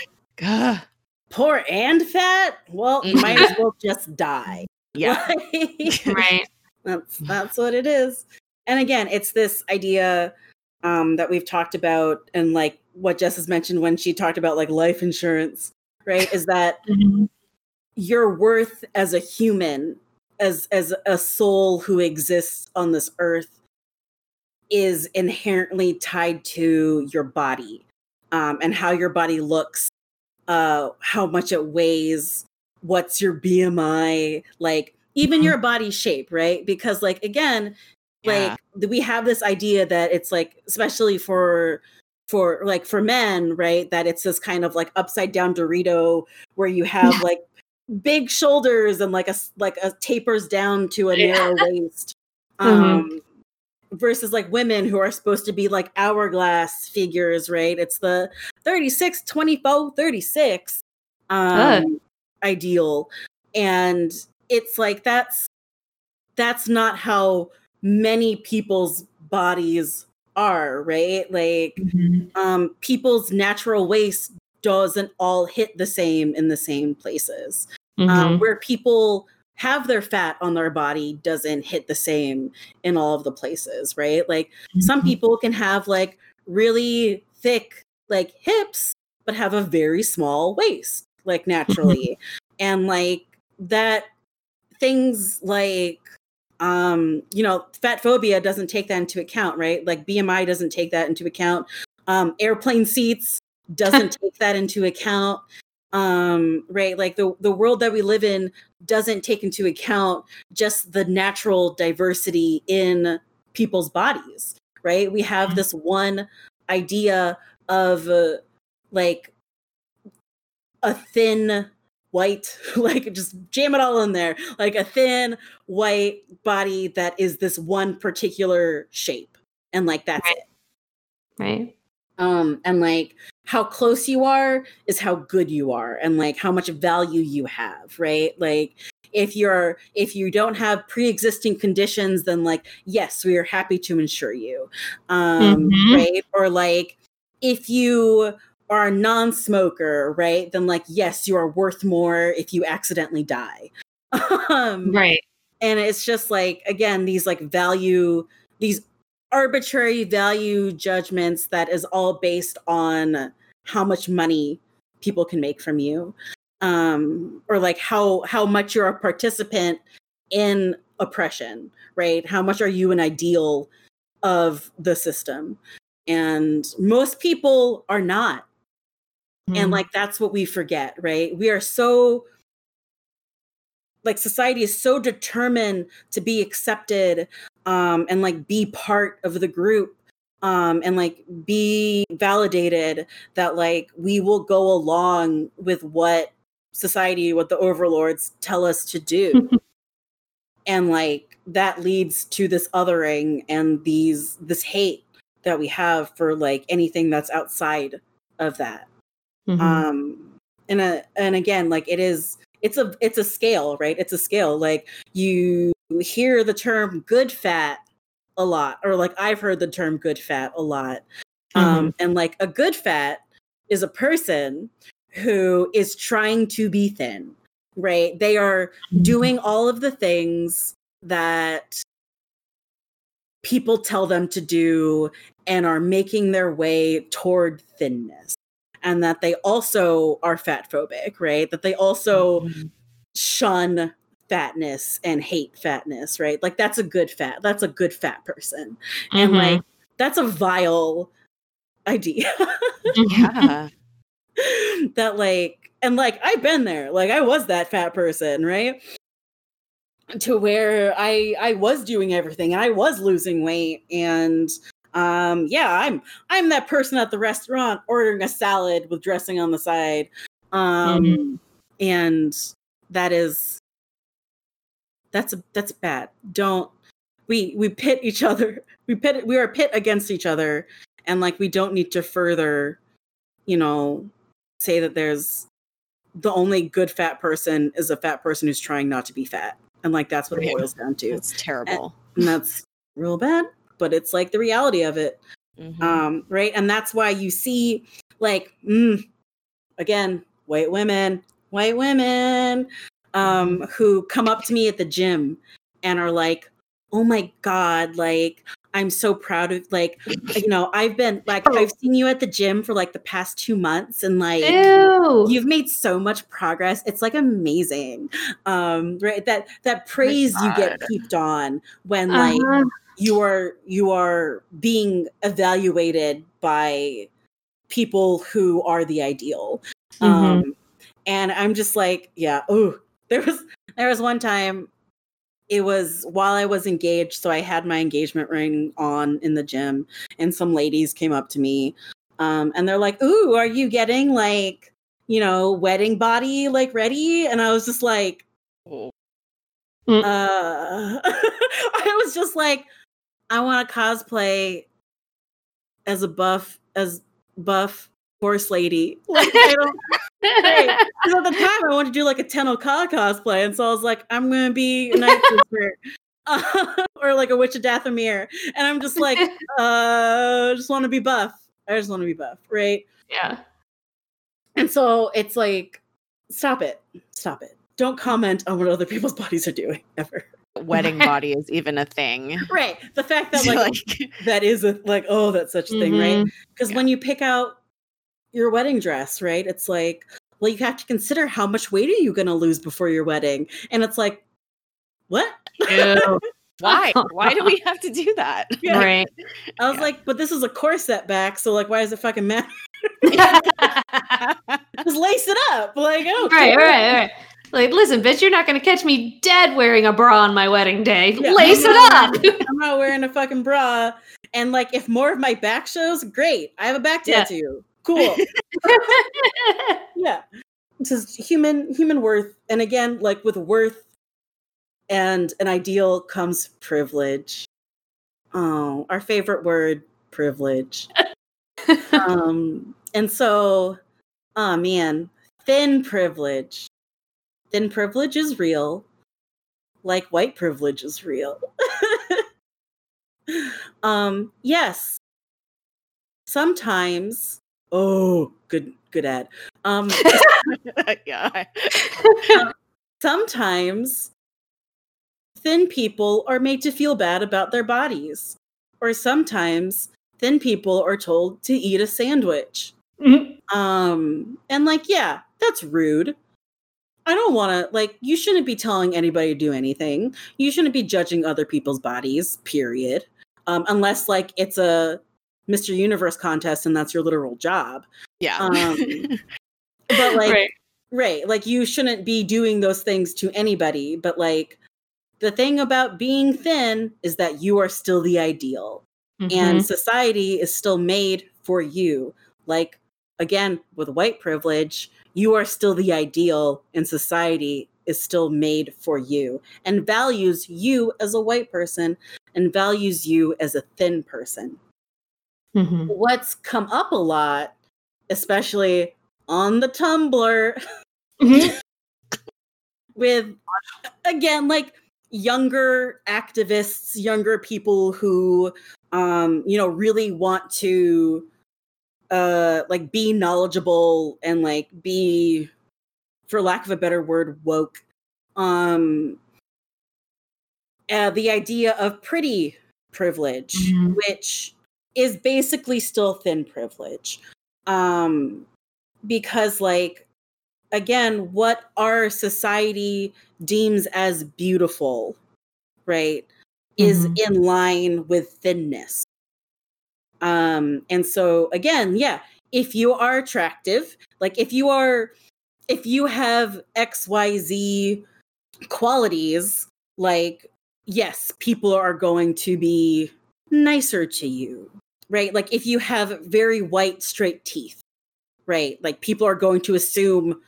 Poor and fat? Well, you might as well just die. Yeah. Like, right. That's what it is. And again, it's this idea that we've talked about, and like what Jess has mentioned when she talked about like life insurance, right? Is that your worth as a human, as a soul who exists on this earth, is inherently tied to your body, and how your body looks, how much it weighs, what's your BMI, like even your body shape, right? Because like, again, like we have this idea that it's like, especially for men, right? That it's this kind of like upside down Dorito where you have like big shoulders and like a tapers down to a narrow waist. Versus like women who are supposed to be like hourglass figures, right? It's the 36, 24, 36 ideal. And it's like, that's not how many people's bodies are, right? Like people's natural waist doesn't all hit the same in the same places. Where people have their fat on their body doesn't hit the same in all of the places, right? Like some people can have like really thick like hips but have a very small waist, like naturally. And like that, things like you know, fat phobia doesn't take that into account, right? Like BMI doesn't take that into account. Airplane seats doesn't take that into account. Right. Like the world that we live in doesn't take into account just the natural diversity in people's bodies. Right. We have this one idea of like a thin white, like just jam it all in there, like a thin white body that is this one particular shape. And like, that's it. Right. And like, how close you are is how good you are, and like how much value you have, right? Like if you don't have pre-existing conditions, then like, yes, we are happy to insure you. Right. Or like if you are a non-smoker, right, then like, yes, you are worth more if you accidentally die. Right. And it's just like, again, these like value, these arbitrary value judgments that is all based on how much money people can make from you, or like how much you're a participant in oppression, right? How much are you an ideal of the system? And most people are not. And like, that's what we forget, right? We are so, like, society is so determined to be accepted, and like be part of the group, and like be validated, that like we will go along with what society, what the overlords tell us to do. And like that leads to this othering and this hate that we have for like anything that's outside of that. Mm-hmm. And again, like it's a scale, right? It's a scale. Like you hear the term good fat a lot, or like I've heard the term good fat a lot. Mm-hmm. And like a good fat is a person who is trying to be thin, right? They are doing all of the things that people tell them to do and are making their way toward thinness. And that they also are fat phobic, right? That they also shun fatness and hate fatness, right? Like that's a good fat. That's a good fat person. Mm-hmm. And like that's a vile idea. Yeah. That like, and like I've been there. Like I was that fat person, right? To where I was doing everything. I was losing weight, and yeah, I'm that person at the restaurant ordering a salad with dressing on the side. And that's bad. Don't, we pit each other. We are a pit against each other. And like, we don't need to further, you know, say that there's the only good fat person is a fat person who's trying not to be fat. And like, that's what it boils down to. It's terrible. And that's real bad. But it's like the reality of it, right? And that's why you see, like, again, white women who come up to me at the gym and are like, oh my God, like, I'm so proud of, like, you know, I've been, like, I've seen you at the gym for, like, the past 2 months, and, like, you've made so much progress. It's, like, amazing, right? That praise you get heaped on when, like, you are being evaluated by people who are the ideal. And I'm just like, yeah. Oh, there was one time, it was while I was engaged. So I had my engagement ring on in the gym, and some ladies came up to me, and they're like, ooh, are you getting like, you know, wedding body, like ready? And I was just like, I was just like, I want to cosplay as a buff horse lady. Like, I don't. Right. So at the time, I wanted to do like a Tenno-Ka cosplay, and so I was like, I'm gonna be a night sister, or like a witch of Dathomir. And I'm just like, I just want to be buff. Right? Yeah. And so it's like, stop it. Don't comment on what other people's bodies are doing ever. Wedding body is even a thing. Right. The fact that like that is a, like, oh, that's such a thing, right? Because when you pick out your wedding dress, right, it's like, well, you have to consider how much weight are you going to lose before your wedding. And it's like, what? Why? Why do we have to do that? Yeah. Right. I was like, but this is a corset back, so like, why does it fucking matter? Just lace it up. Like, oh, okay. Right. Like, listen, bitch, you're not going to catch me dead wearing a bra on my wedding day. Yeah, Lace it up. I'm not wearing a fucking bra. And, like, if more of my back shows, great. I have a back tattoo. Cool. Yeah. It's just human worth. And, again, like, with worth and an ideal comes privilege. Oh, our favorite word, privilege. And so, oh, man, thin privilege. Then privilege is real, like white privilege is real. Yes, sometimes Oh, good ad. Yeah. Sometimes thin people are made to feel bad about their bodies, or sometimes thin people are told to eat a sandwich. Mm-hmm. And like, yeah, that's rude. I don't want to, like, you shouldn't be telling anybody to do anything. You shouldn't be judging other people's bodies, period. Unless, like, it's a Mr. Universe contest and that's your literal job. Yeah. But, like, right, like, you shouldn't be doing those things to anybody. But, like, the thing about being thin is that you are still the ideal. Mm-hmm. And society is still made for you. Like, again, with white privilege, you are still the ideal, and society is still made for you and values you as a white person and values you as a thin person. Mm-hmm. What's come up a lot, especially on the Tumblr, mm-hmm. with, again, like, younger activists, younger people who, you know, really want to like be knowledgeable and like be, for lack of a better word, woke. The idea of pretty privilege, mm-hmm. which is basically still thin privilege. Because, like, again, what our society deems as beautiful, right, is mm-hmm. in line with thinness. And so, again, yeah, if you are attractive, like if you have XYZ qualities, like, yes, people are going to be nicer to you, right? Like if you have very white, straight teeth, right? Like people are going to assume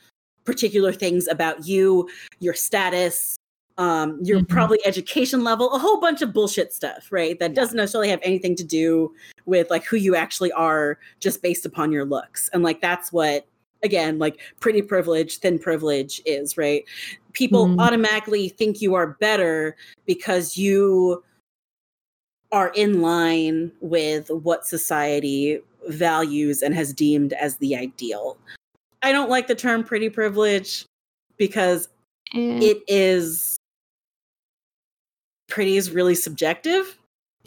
particular things about you, your status, your mm-hmm. probably education level, a whole bunch of bullshit stuff, right? That doesn't necessarily have anything to do with like who you actually are just based upon your looks. And like, that's what, again, like pretty privilege, thin privilege is, right? People mm-hmm. automatically think you are better because you are in line with what society values and has deemed as the ideal. I don't like the term pretty privilege because it is, pretty is really subjective,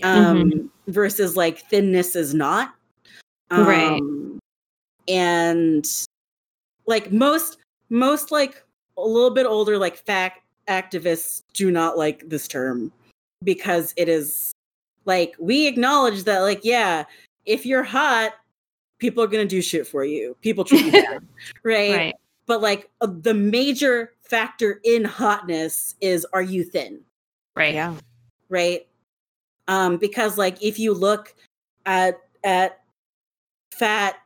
mm-hmm. versus like thinness is not. Right. And like most like a little bit older, like fat activists do not like this term because it is like, we acknowledge that like, yeah, if you're hot, people are going to do shit for you. People treat you bad. Right. But like the major factor in hotness is, are you thin? Right. Yeah. Right. Because like if you look at fat,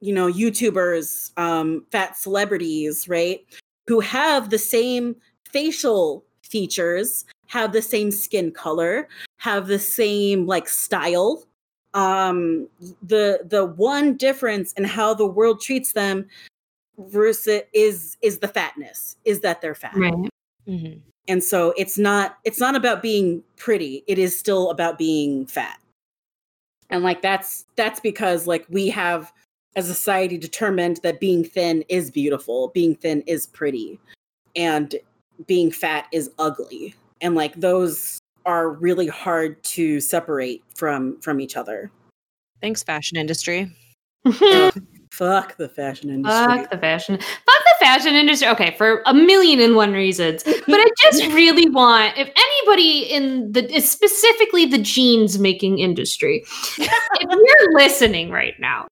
you know, YouTubers, fat celebrities, right, who have the same facial features, have the same skin color, have the same like style. The one difference in how the world treats them versus is the fatness, is that they're fat. Right. Mm-hmm. And so it's not about being pretty. It is still about being fat. And like, that's because like we have as a society determined that being thin is beautiful. Being thin is pretty and being fat is ugly. And like, those are really hard to separate from each other. Thanks, fashion industry. Fuck the fashion industry. Fuck the fashion industry. Okay, for a million and one reasons. But I just really want, if anybody in the, specifically the jeans making industry, if you're listening right now,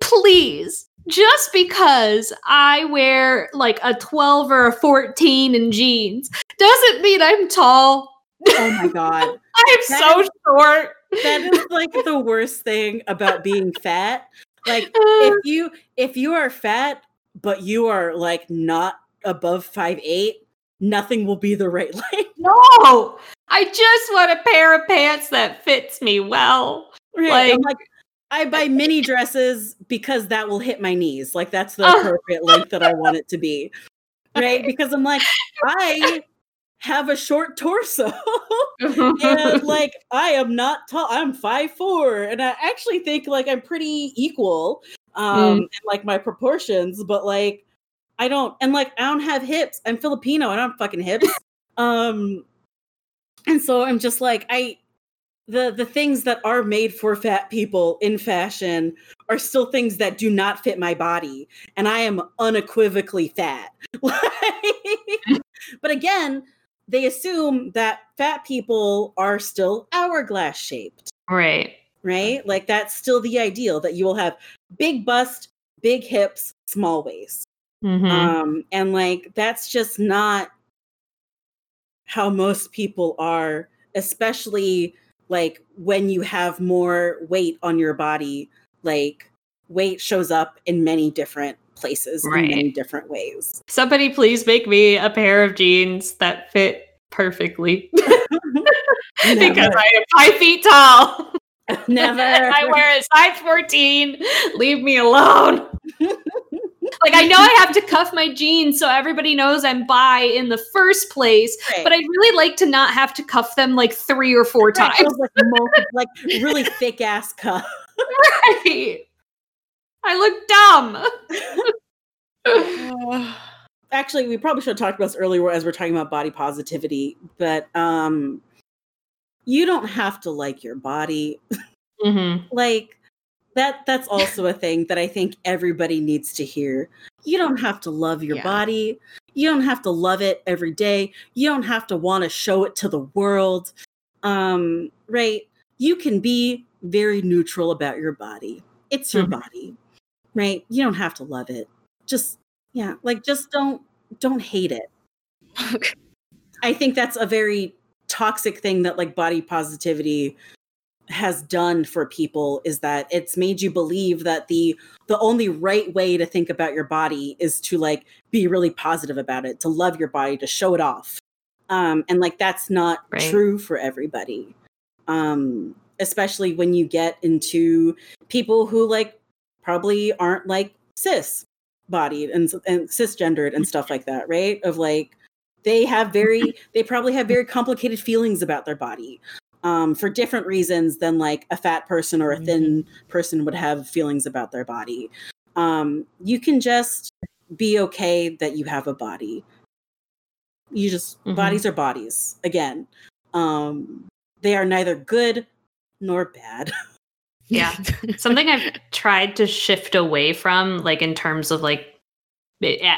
please, just because I wear like a 12 or a 14 in jeans doesn't mean I'm tall. Oh my God. I'm so short. That is like the worst thing about being fat. Like if you are fat, but you are like not above 5'8", nothing will be the right length. No, I just want a pair of pants that fits me well. Right. Like I buy mini dresses because that will hit my knees. Like that's the appropriate length that I want it to be. Right. Because I'm like, I have a short torso. And like, I am not tall. I'm 5'4", and I actually think like I'm pretty equal in like my proportions, but like I don't, and like I don't have hips. I'm Filipino. I don't have fucking hips. And so I'm just like, the things that are made for fat people in fashion are still things that do not fit my body, and I am unequivocally fat. But again, they assume that fat people are still hourglass shaped. Right. Right? Like that's still the ideal, that you will have big bust, big hips, small waist. Mm-hmm. And like, that's just not how most people are, especially like when you have more weight on your body. Like weight shows up in many different places, right, in many different ways. Somebody please make me a pair of jeans that fit perfectly. Because I am 5 feet tall. Never. I wear a size 14. Leave me alone. Like, I know I have to cuff my jeans so everybody knows I'm bi in the first place, right, but I'd really like to not have to cuff them like 3 or 4 times. It was, like, multiple, like really thick ass cuff. Right. I look dumb. Actually, we probably should have talked about this earlier as we're talking about body positivity, but you don't have to like your body. Mm-hmm. Like, that's also a thing that I think everybody needs to hear. You don't have to love your body. You don't have to love it every day. You don't have to want to show it to the world. Right? You can be very neutral about your body. It's your body, right? You don't have to love it. Just, like, just don't hate it. Okay. I think that's a very toxic thing that like body positivity has done for people, is that it's made you believe that the only right way to think about your body is to like be really positive about it, to love your body, to show it off. And like, that's not true for everybody. Especially when you get into people who like probably aren't like cis bodied and cisgendered and stuff like that, right? Of like, they probably have very complicated feelings about their body. For different reasons than like a fat person or a thin person would have feelings about their body. You can just be okay that you have a body. You just, bodies are bodies. Again, they are neither good nor bad. Yeah. Something I've tried to shift away from, like in terms of like,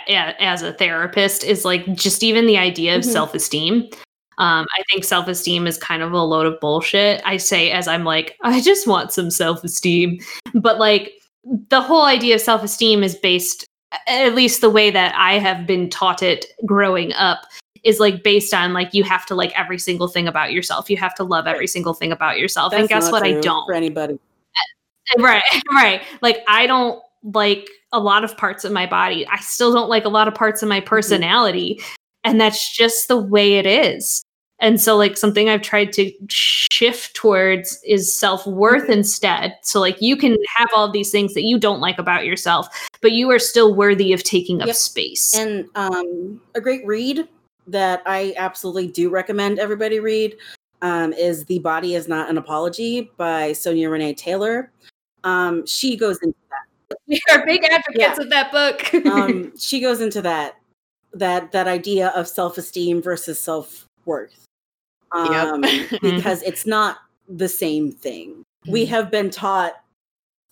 as a therapist, is like just even the idea of self-esteem. I think self-esteem is kind of a load of bullshit. I say as I'm like, I just want some self-esteem. But like the whole idea of self-esteem is based, at least the way that I have been taught it growing up, is like based on like, you have to like every single thing about yourself. You have to love every single thing about yourself. That's, and guess what? I don't. For anybody. Right. Like I don't like a lot of parts of my body. I still don't like a lot of parts of my personality. And that's just the way it is. And so like something I've tried to shift towards is self-worth instead. So like you can have all these things that you don't like about yourself, but you are still worthy of taking up space. And a great read that I absolutely do recommend everybody read is The Body Is Not an Apology by Sonia Renee Taylor. She goes into that. We are big advocates of that book. She goes into that idea of self-esteem versus self-worth. Because it's not the same thing. We have been taught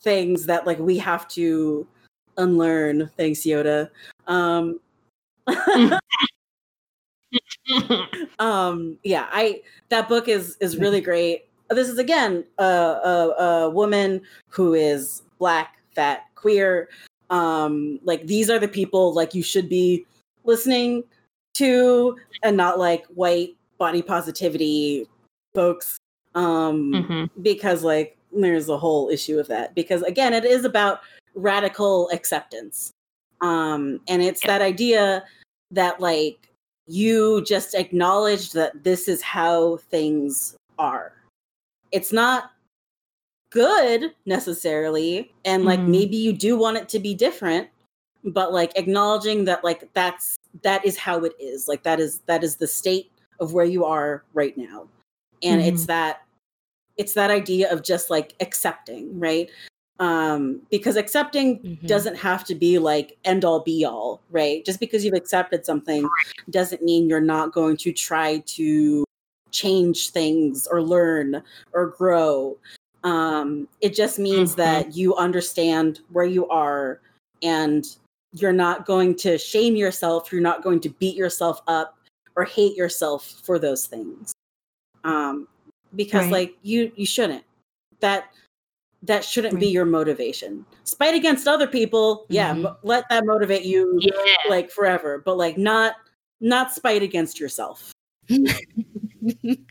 things that like we have to unlearn. Thanks, Yoda. That book is really great. This is again a woman who is Black, fat, queer. Like these are the people like you should be listening to, and not like white body positivity folks, because like there's a whole issue of that, because again it is about radical acceptance, and it's that idea that like you just acknowledge that this is how things are. It's not good necessarily, and like maybe you do want it to be different, but like acknowledging that like that is how it is. Like that is the state of where you are right now. And it's that idea of just like accepting, right? Because accepting doesn't have to be like end all be all, right? Just because you've accepted something doesn't mean you're not going to try to change things or learn or grow. It just means that you understand where you are and you're not going to shame yourself. You're not going to beat yourself up or hate yourself for those things. Because like you shouldn't, that shouldn't be your motivation. Spite against other people. Yeah. Let that motivate you like forever, but like not spite against yourself.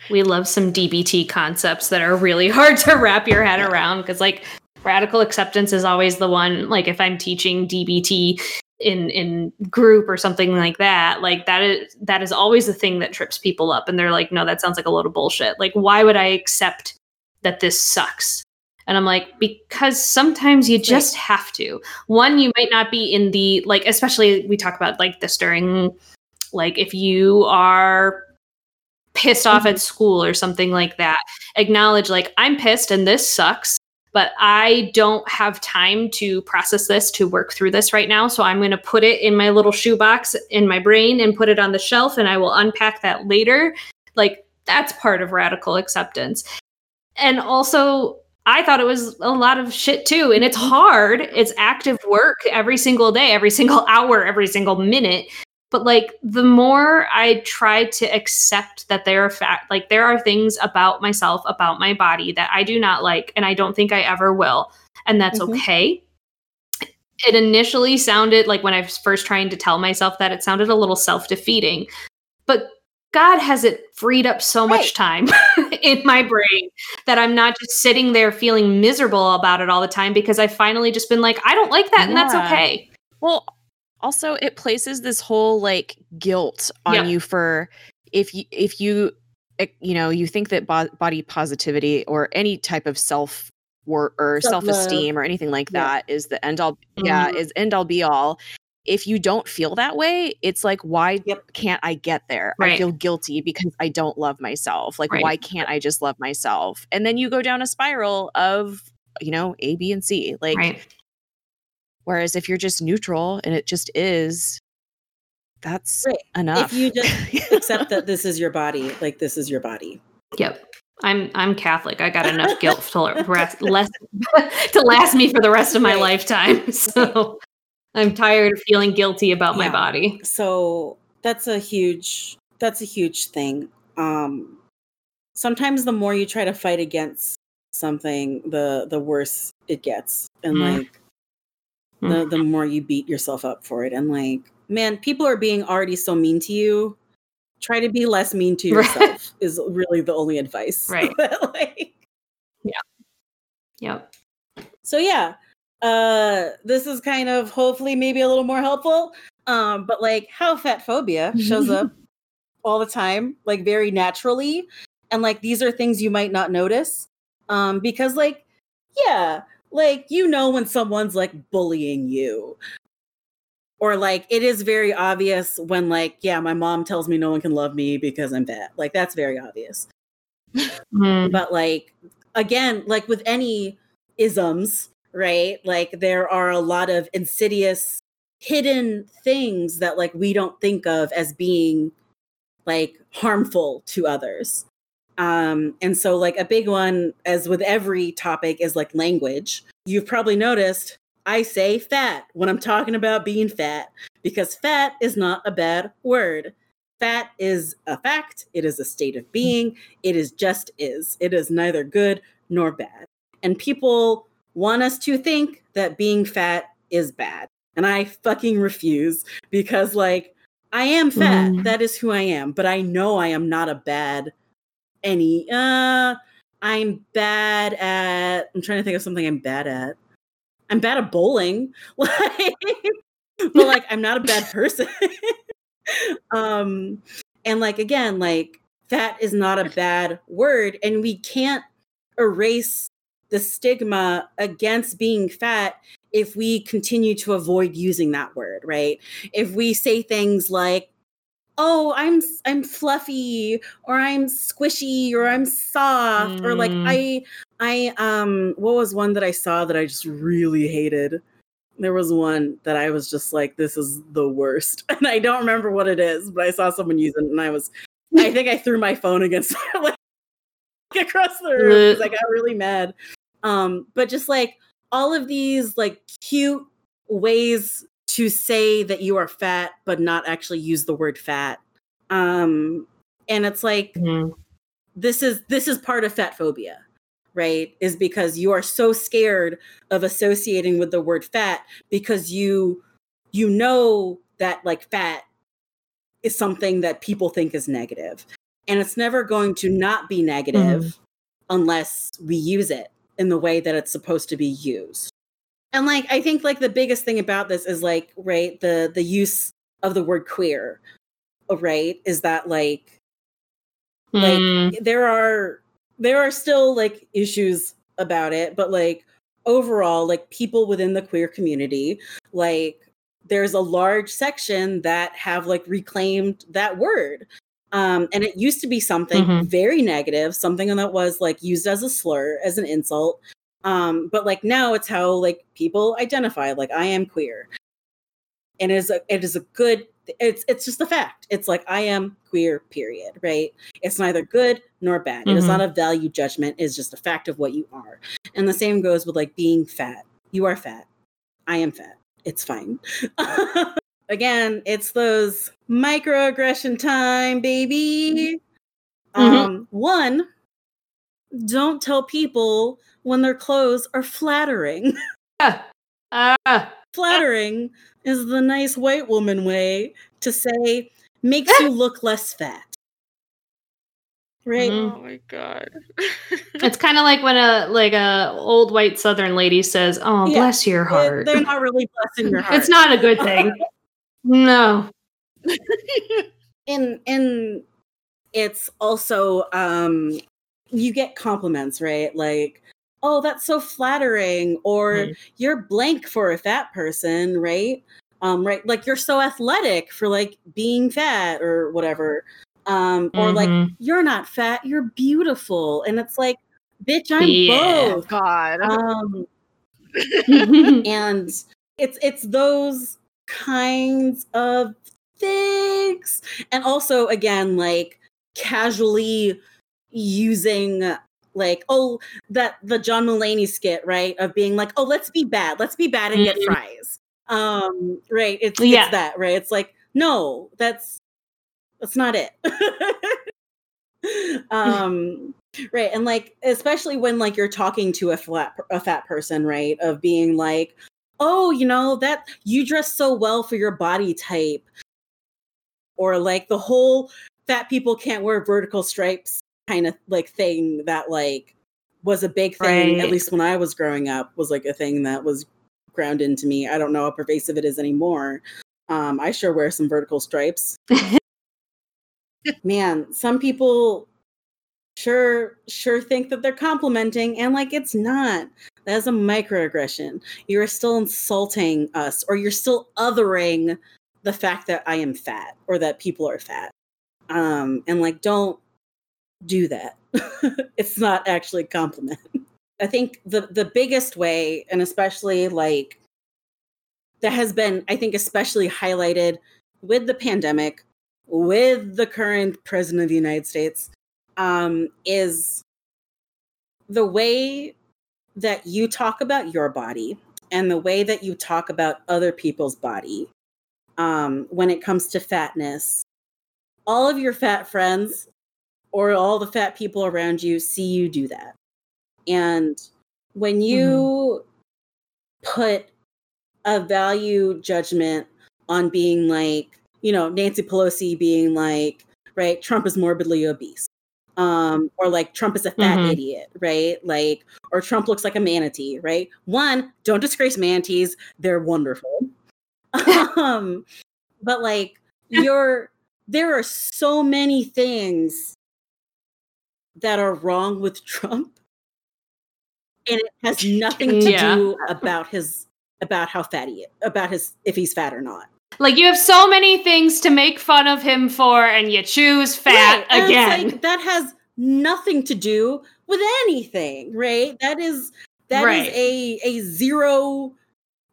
We love some DBT concepts that are really hard to wrap your head around, because like radical acceptance is always the one, like if I'm teaching DBT in group or something like that, like that is always the thing that trips people up. And they're like, no, that sounds like a load of bullshit. Like, why would I accept that this sucks? And I'm like, because sometimes you just have to. One, you might not be in the, like, especially we talk about like this during, like if you are pissed off at school or something like that, acknowledge like, I'm pissed and this sucks, but I don't have time to process this, to work through this right now. So I'm going to put it in my little shoebox in my brain and put it on the shelf, and I will unpack that later. Like, that's part of radical acceptance. And also, I thought it was a lot of shit too. And it's hard. It's active work every single day, every single hour, every single minute. But like, the more I try to accept that there are like there are things about myself, about my body that I do not like, and I don't think I ever will. And that's okay. It initially sounded like, when I was first trying to tell myself that, it sounded a little self-defeating, but God has it freed up so much time in my brain that I'm not just sitting there feeling miserable about it all the time, because I've finally just been like, I don't like that. Yeah. And that's okay. Well, also, it places this whole like guilt on you for if you you think that body positivity or any type of self worth or self-esteem or anything like that is the end all is end all be all. If you don't feel that way, it's like, why can't I get there? I feel guilty because I don't love myself. Like, why can't I just love myself? And then you go down a spiral of, you know, A, B, and C. Like. Whereas if you're just neutral and it just is, that's enough. If you just accept that this is your body, like this is your body. Yep. I'm Catholic. I got enough guilt to last me for the rest of my lifetime. So I'm tired of feeling guilty about my body. So that's a huge thing. Sometimes the more you try to fight against something, the worse it gets. And like, the more you beat yourself up for it. And like, man, people are being already so mean to you. Try to be less mean to yourself is really the only advice. Right. Like, yeah. So yeah, this is kind of hopefully maybe a little more helpful. But like, how fat phobia shows up all the time, like very naturally. And like, these are things you might not notice. Because like, like, you know, when someone's like bullying you, or like, it is very obvious when like, my mom tells me no one can love me because I'm fat. Like, that's very obvious. But like, again, like with any isms, right? Like, there are a lot of insidious hidden things that like we don't think of as being like harmful to others. And so like a big one, as with every topic, is like language. You've probably noticed I say fat when I'm talking about being fat, because fat is not a bad word. Fat is a fact. It is a state of being. It is just is. It is neither good nor bad. And people want us to think that being fat is bad. And I fucking refuse, because like, I am fat. That is who I am. But I know I am not a bad I'm trying to think of something I'm bad at. I'm bad at bowling. Like, but like, I'm not a bad person. And like, again, like, that is not a bad word. And we can't erase the stigma against being fat if we continue to avoid using that word, right? If we say things like, oh, I'm fluffy, or I'm squishy, or I'm soft, or like I what was one that I saw that I just really hated? There was one that I was just like, this is the worst. And I don't remember what it is, but I saw someone use it and I think I threw my phone against like across the room because I got really mad. But just like all of these like cute ways to say that you are fat, but not actually use the word fat. And it's like, this is part of fat phobia, right? Is because you are so scared of associating with the word fat because you know that like fat is something that people think is negative, and it's never going to not be negative unless we use it in the way that it's supposed to be used. And like, I think like the biggest thing about this is like, right, the use of the word queer, right? Is that like there are still like issues about it, but like overall, like people within the queer community, like there's a large section that have like reclaimed that word. And it used to be something very negative, something that was like used as a slur, as an insult. But like now it's how like people identify, like I am queer, and it's just a fact. It's like, I am queer, period. Right. It's neither good nor bad. It is not a value judgment. It's just a fact of what you are. And the same goes with like being fat. You are fat. I am fat. It's fine. Again, it's those microaggression time, baby. One, don't tell people when their clothes are flattering. Flattering is the nice white woman way to say, makes you look less fat. Right? Oh my God. It's kind of like when a old white Southern lady says, oh, yeah, bless your heart. They're not really blessing your heart. It's not a good thing. No. And it's also, you get compliments, right? Like, oh, that's so flattering, or you're blank for a fat person, right? Right, like you're so athletic for like being fat or whatever, or like you're not fat, you're beautiful, and it's like, bitch, I'm both. God, and it's those kinds of things, and also again, like casually using. Like, oh, that the John Mulaney skit, right? Of being like, oh, let's be bad and get fries. Right. It's that, right? It's like, no, that's not it. Right. And like, especially when like you're talking to a fat person, right? Of being like, oh, you know, that you dress so well for your body type, or like the whole fat people can't wear vertical stripes kind of like thing that like was a big thing, right? At least when I was growing up, was like a thing that was ground into me. I don't know how pervasive it is anymore. I sure wear some vertical stripes. Man, some people sure think that they're complimenting, and like it's not. That is a microaggression. You're still insulting us, or you're still othering the fact that I am fat or that people are fat. And like, don't do that. It's not actually a compliment. I think the biggest way, and especially like that has been, I think, especially highlighted with the pandemic, with the current president of the United States, is the way that you talk about your body and the way that you talk about other people's body. When it comes to fatness, all of your fat friends or all the fat people around you see you do that. And when you put a value judgment on being like, you know, Nancy Pelosi being like, right, Trump is morbidly obese. Or like Trump is a fat idiot, right? Like, or Trump looks like a manatee, right? One, don't disgrace manatees. They're wonderful. But like there are so many things that are wrong with Trump, and it has nothing to do about his if he's fat or not, Like, you have so many things to make fun of him for, and you choose fat again. It's like, that has nothing to do with anything, right? That is a zero.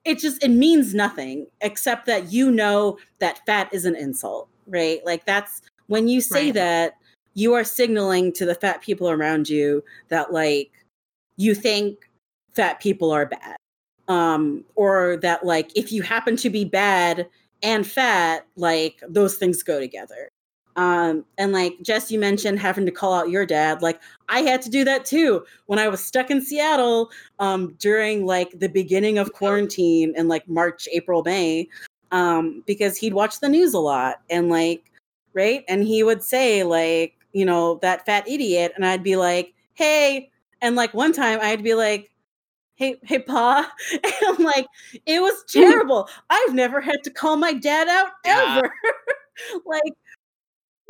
It just, it means nothing except that you know that fat is an insult, right? Like, that's, when you say that, you are signaling to the fat people around you that, like, you think fat people are bad. Or that, like, if you happen to be bad and fat, like, those things go together. And like, Jess, you mentioned having to call out your dad. Like, I had to do that too when I was stuck in Seattle during like the beginning of quarantine in like March, April, May, because he'd watch the news a lot and like, right. And he would say like, you know, that fat idiot. And I'd be like, hey. And like one time I'd be like, hey, Pa. And I'm like, it was terrible. I've never had to call my dad out ever. Like,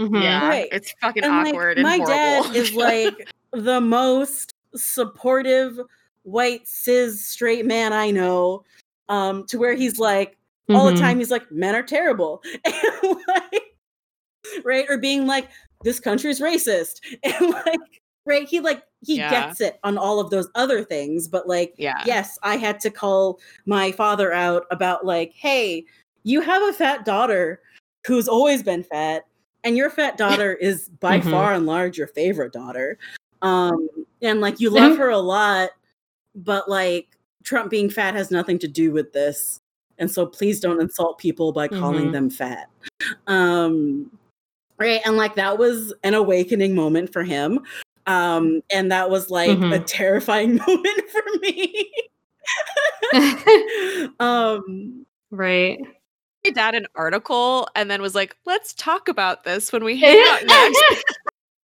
mm-hmm. Yeah, right. It's fucking and awkward. Like, and my horrible dad is like the most supportive white cis straight man I know. To where he's like, all the time, he's like, men are terrible. And like, right. Or being like, this country's racist. And like, right. He gets it on all of those other things. But like, yes, I had to call my father out about like, hey, you have a fat daughter who's always been fat. And your fat daughter is by far and large your favorite daughter. And like, you love her a lot, but like, Trump being fat has nothing to do with this. And so please don't insult people by calling them fat. Right. And like, that was an awakening moment for him. And that was like a terrifying moment for me. Right. My dad an article and then was like, let's talk about this when we hang out next.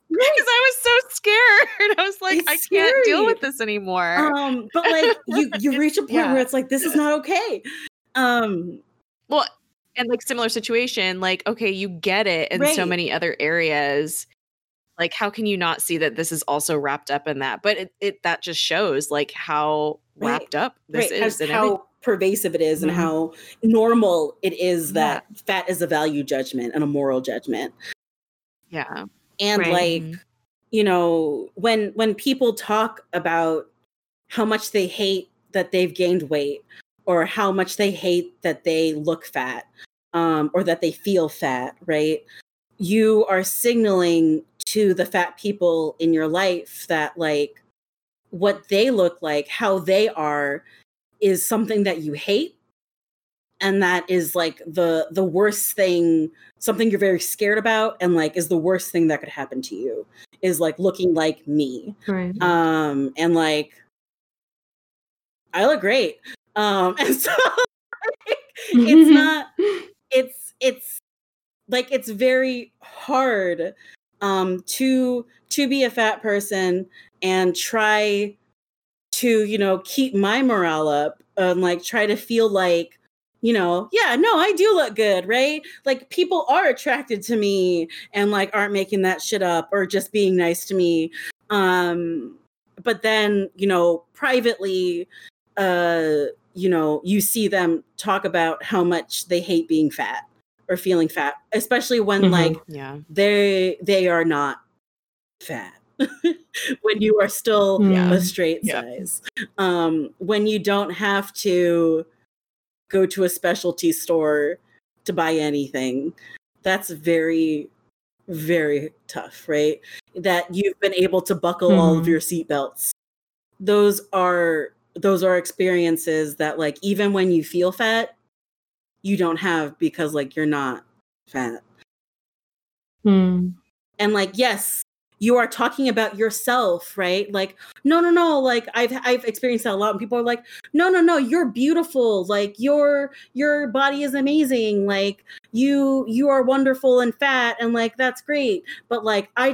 Because I was so scared. I was like, I can't deal with this anymore. But like, you reach a point where it's like, this is not okay. Well, and like, similar situation, like, okay, you get it in so many other areas. Like, how can you not see that this is also wrapped up in that? But it that just shows like how wrapped up this is. And how pervasive it is and how normal it is that fat is a value judgment and a moral judgment. Yeah. And like, you know, when people talk about how much they hate that they've gained weight or how much they hate that they look fat or that they feel fat, right? You are signaling to the fat people in your life that like what they look like, how they are, is something that you hate. And that is like the worst thing, something you're very scared about and like is the worst thing that could happen to you is like looking like me. Right. And like, I look great. And so like, it's not, it's like, it's very hard to be a fat person and try to, you know, keep my morale up and like try to feel like, you know, yeah, no, I do look good, right? Like people are attracted to me and like aren't making that shit up or just being nice to me. But then, you know, privately, you know, you see them talk about how much they hate being fat or feeling fat, especially when like they are not fat. When you are still a straight size, when you don't have to go to a specialty store to buy anything, that's very, very tough, right? That you've been able to buckle all of your seatbelts. Those are experiences that like, even when you feel fat, you don't have because like, you're not fat. And like, yes, you are talking about yourself, right? Like, no. Like I've experienced that a lot. And people are like, no, you're beautiful. Like your body is amazing. Like you are wonderful and fat. And like, that's great. But like, I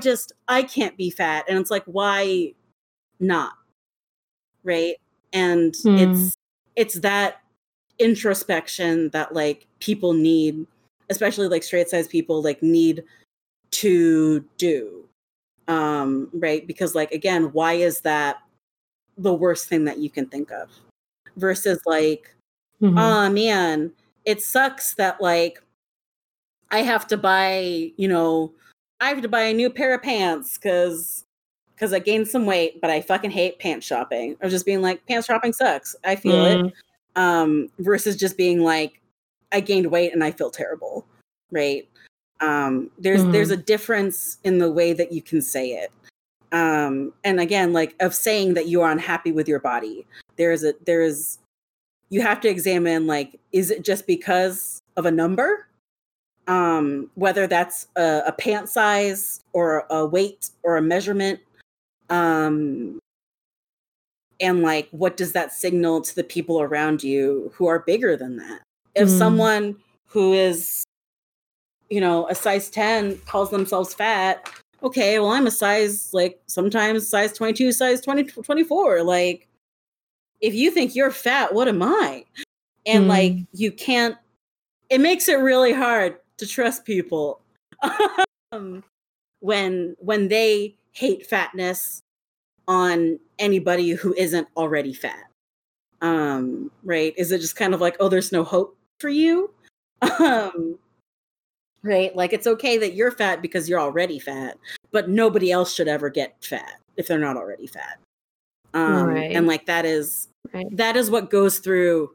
can't be fat. And it's like, why not? Right. And it's that introspection that like people need, especially like straight size people like need to do. Right. Because like, again, why is that the worst thing that you can think of versus like, oh man, it sucks that like I have to buy, you know, I have to buy a new pair of pants because I gained some weight, but I fucking hate pants shopping, or just being like, pants shopping sucks. I feel it. Versus just being like, I gained weight and I feel terrible. Right. There's a difference in the way that you can say it. And again, like of saying that you are unhappy with your body, you have to examine, like, is it just because of a number? Whether that's a pant size or a weight or a measurement. And like, what does that signal to the people around you who are bigger than that? If someone who is, you know, a size 10 calls themselves fat, okay, well, I'm a size, like, sometimes size 22, size 20, 24. Like, if you think you're fat, what am I? And like, you can't, it makes it really hard to trust people when they hate fatness on anybody who isn't already fat. Right? Is it just kind of like, oh, there's no hope for you? Right? Like, it's okay that you're fat because you're already fat, but nobody else should ever get fat if they're not already fat. Right. And like, that is what goes through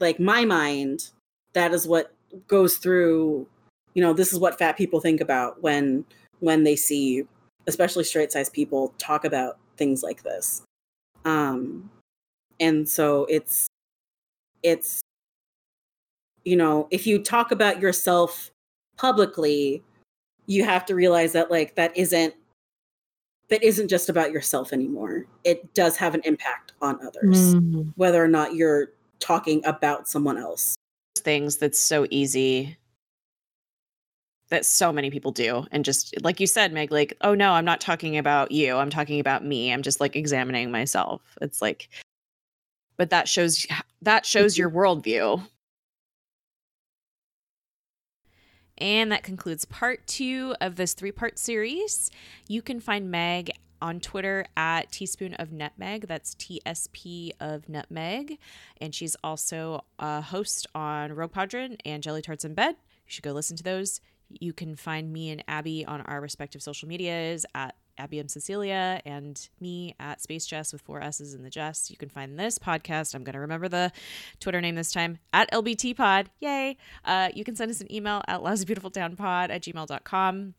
like my mind. That is what goes through, you know, this is what fat people think about when they see, especially straight size people, talk about things like this. And so it's, you know, if you talk about yourself publicly, you have to realize that like, that isn't just about yourself anymore. It does have an impact on others, whether or not you're talking about someone else. Things that's so easy that so many people do, and just like you said, Meg, like, oh no, I'm not talking about you, I'm talking about me, I'm just like examining myself. It's like, but that shows your worldview. And that concludes part 2 of this 3-part series. You can find Meg on Twitter at teaspoon of nutmeg. That's TSP of nutmeg. And she's also a host on Rogue Podron and Jelly Tarts in Bed. You should go listen to those. You can find me and Abby on our respective social medias at Abby M Cecilia and me at Space Jess with 4 S's in the Jess. You can find this podcast, I'm going to remember the Twitter name this time, at LBT Pod. Yay. You can send us an email at lousybeautifultownpod@gmail.com.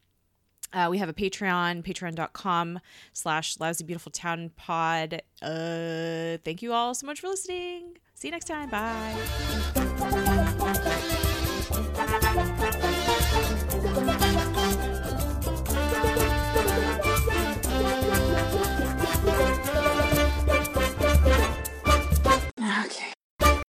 We have a Patreon, patreon.com/lousybeautifultownpod. Thank you all so much for listening. See you next time. Bye.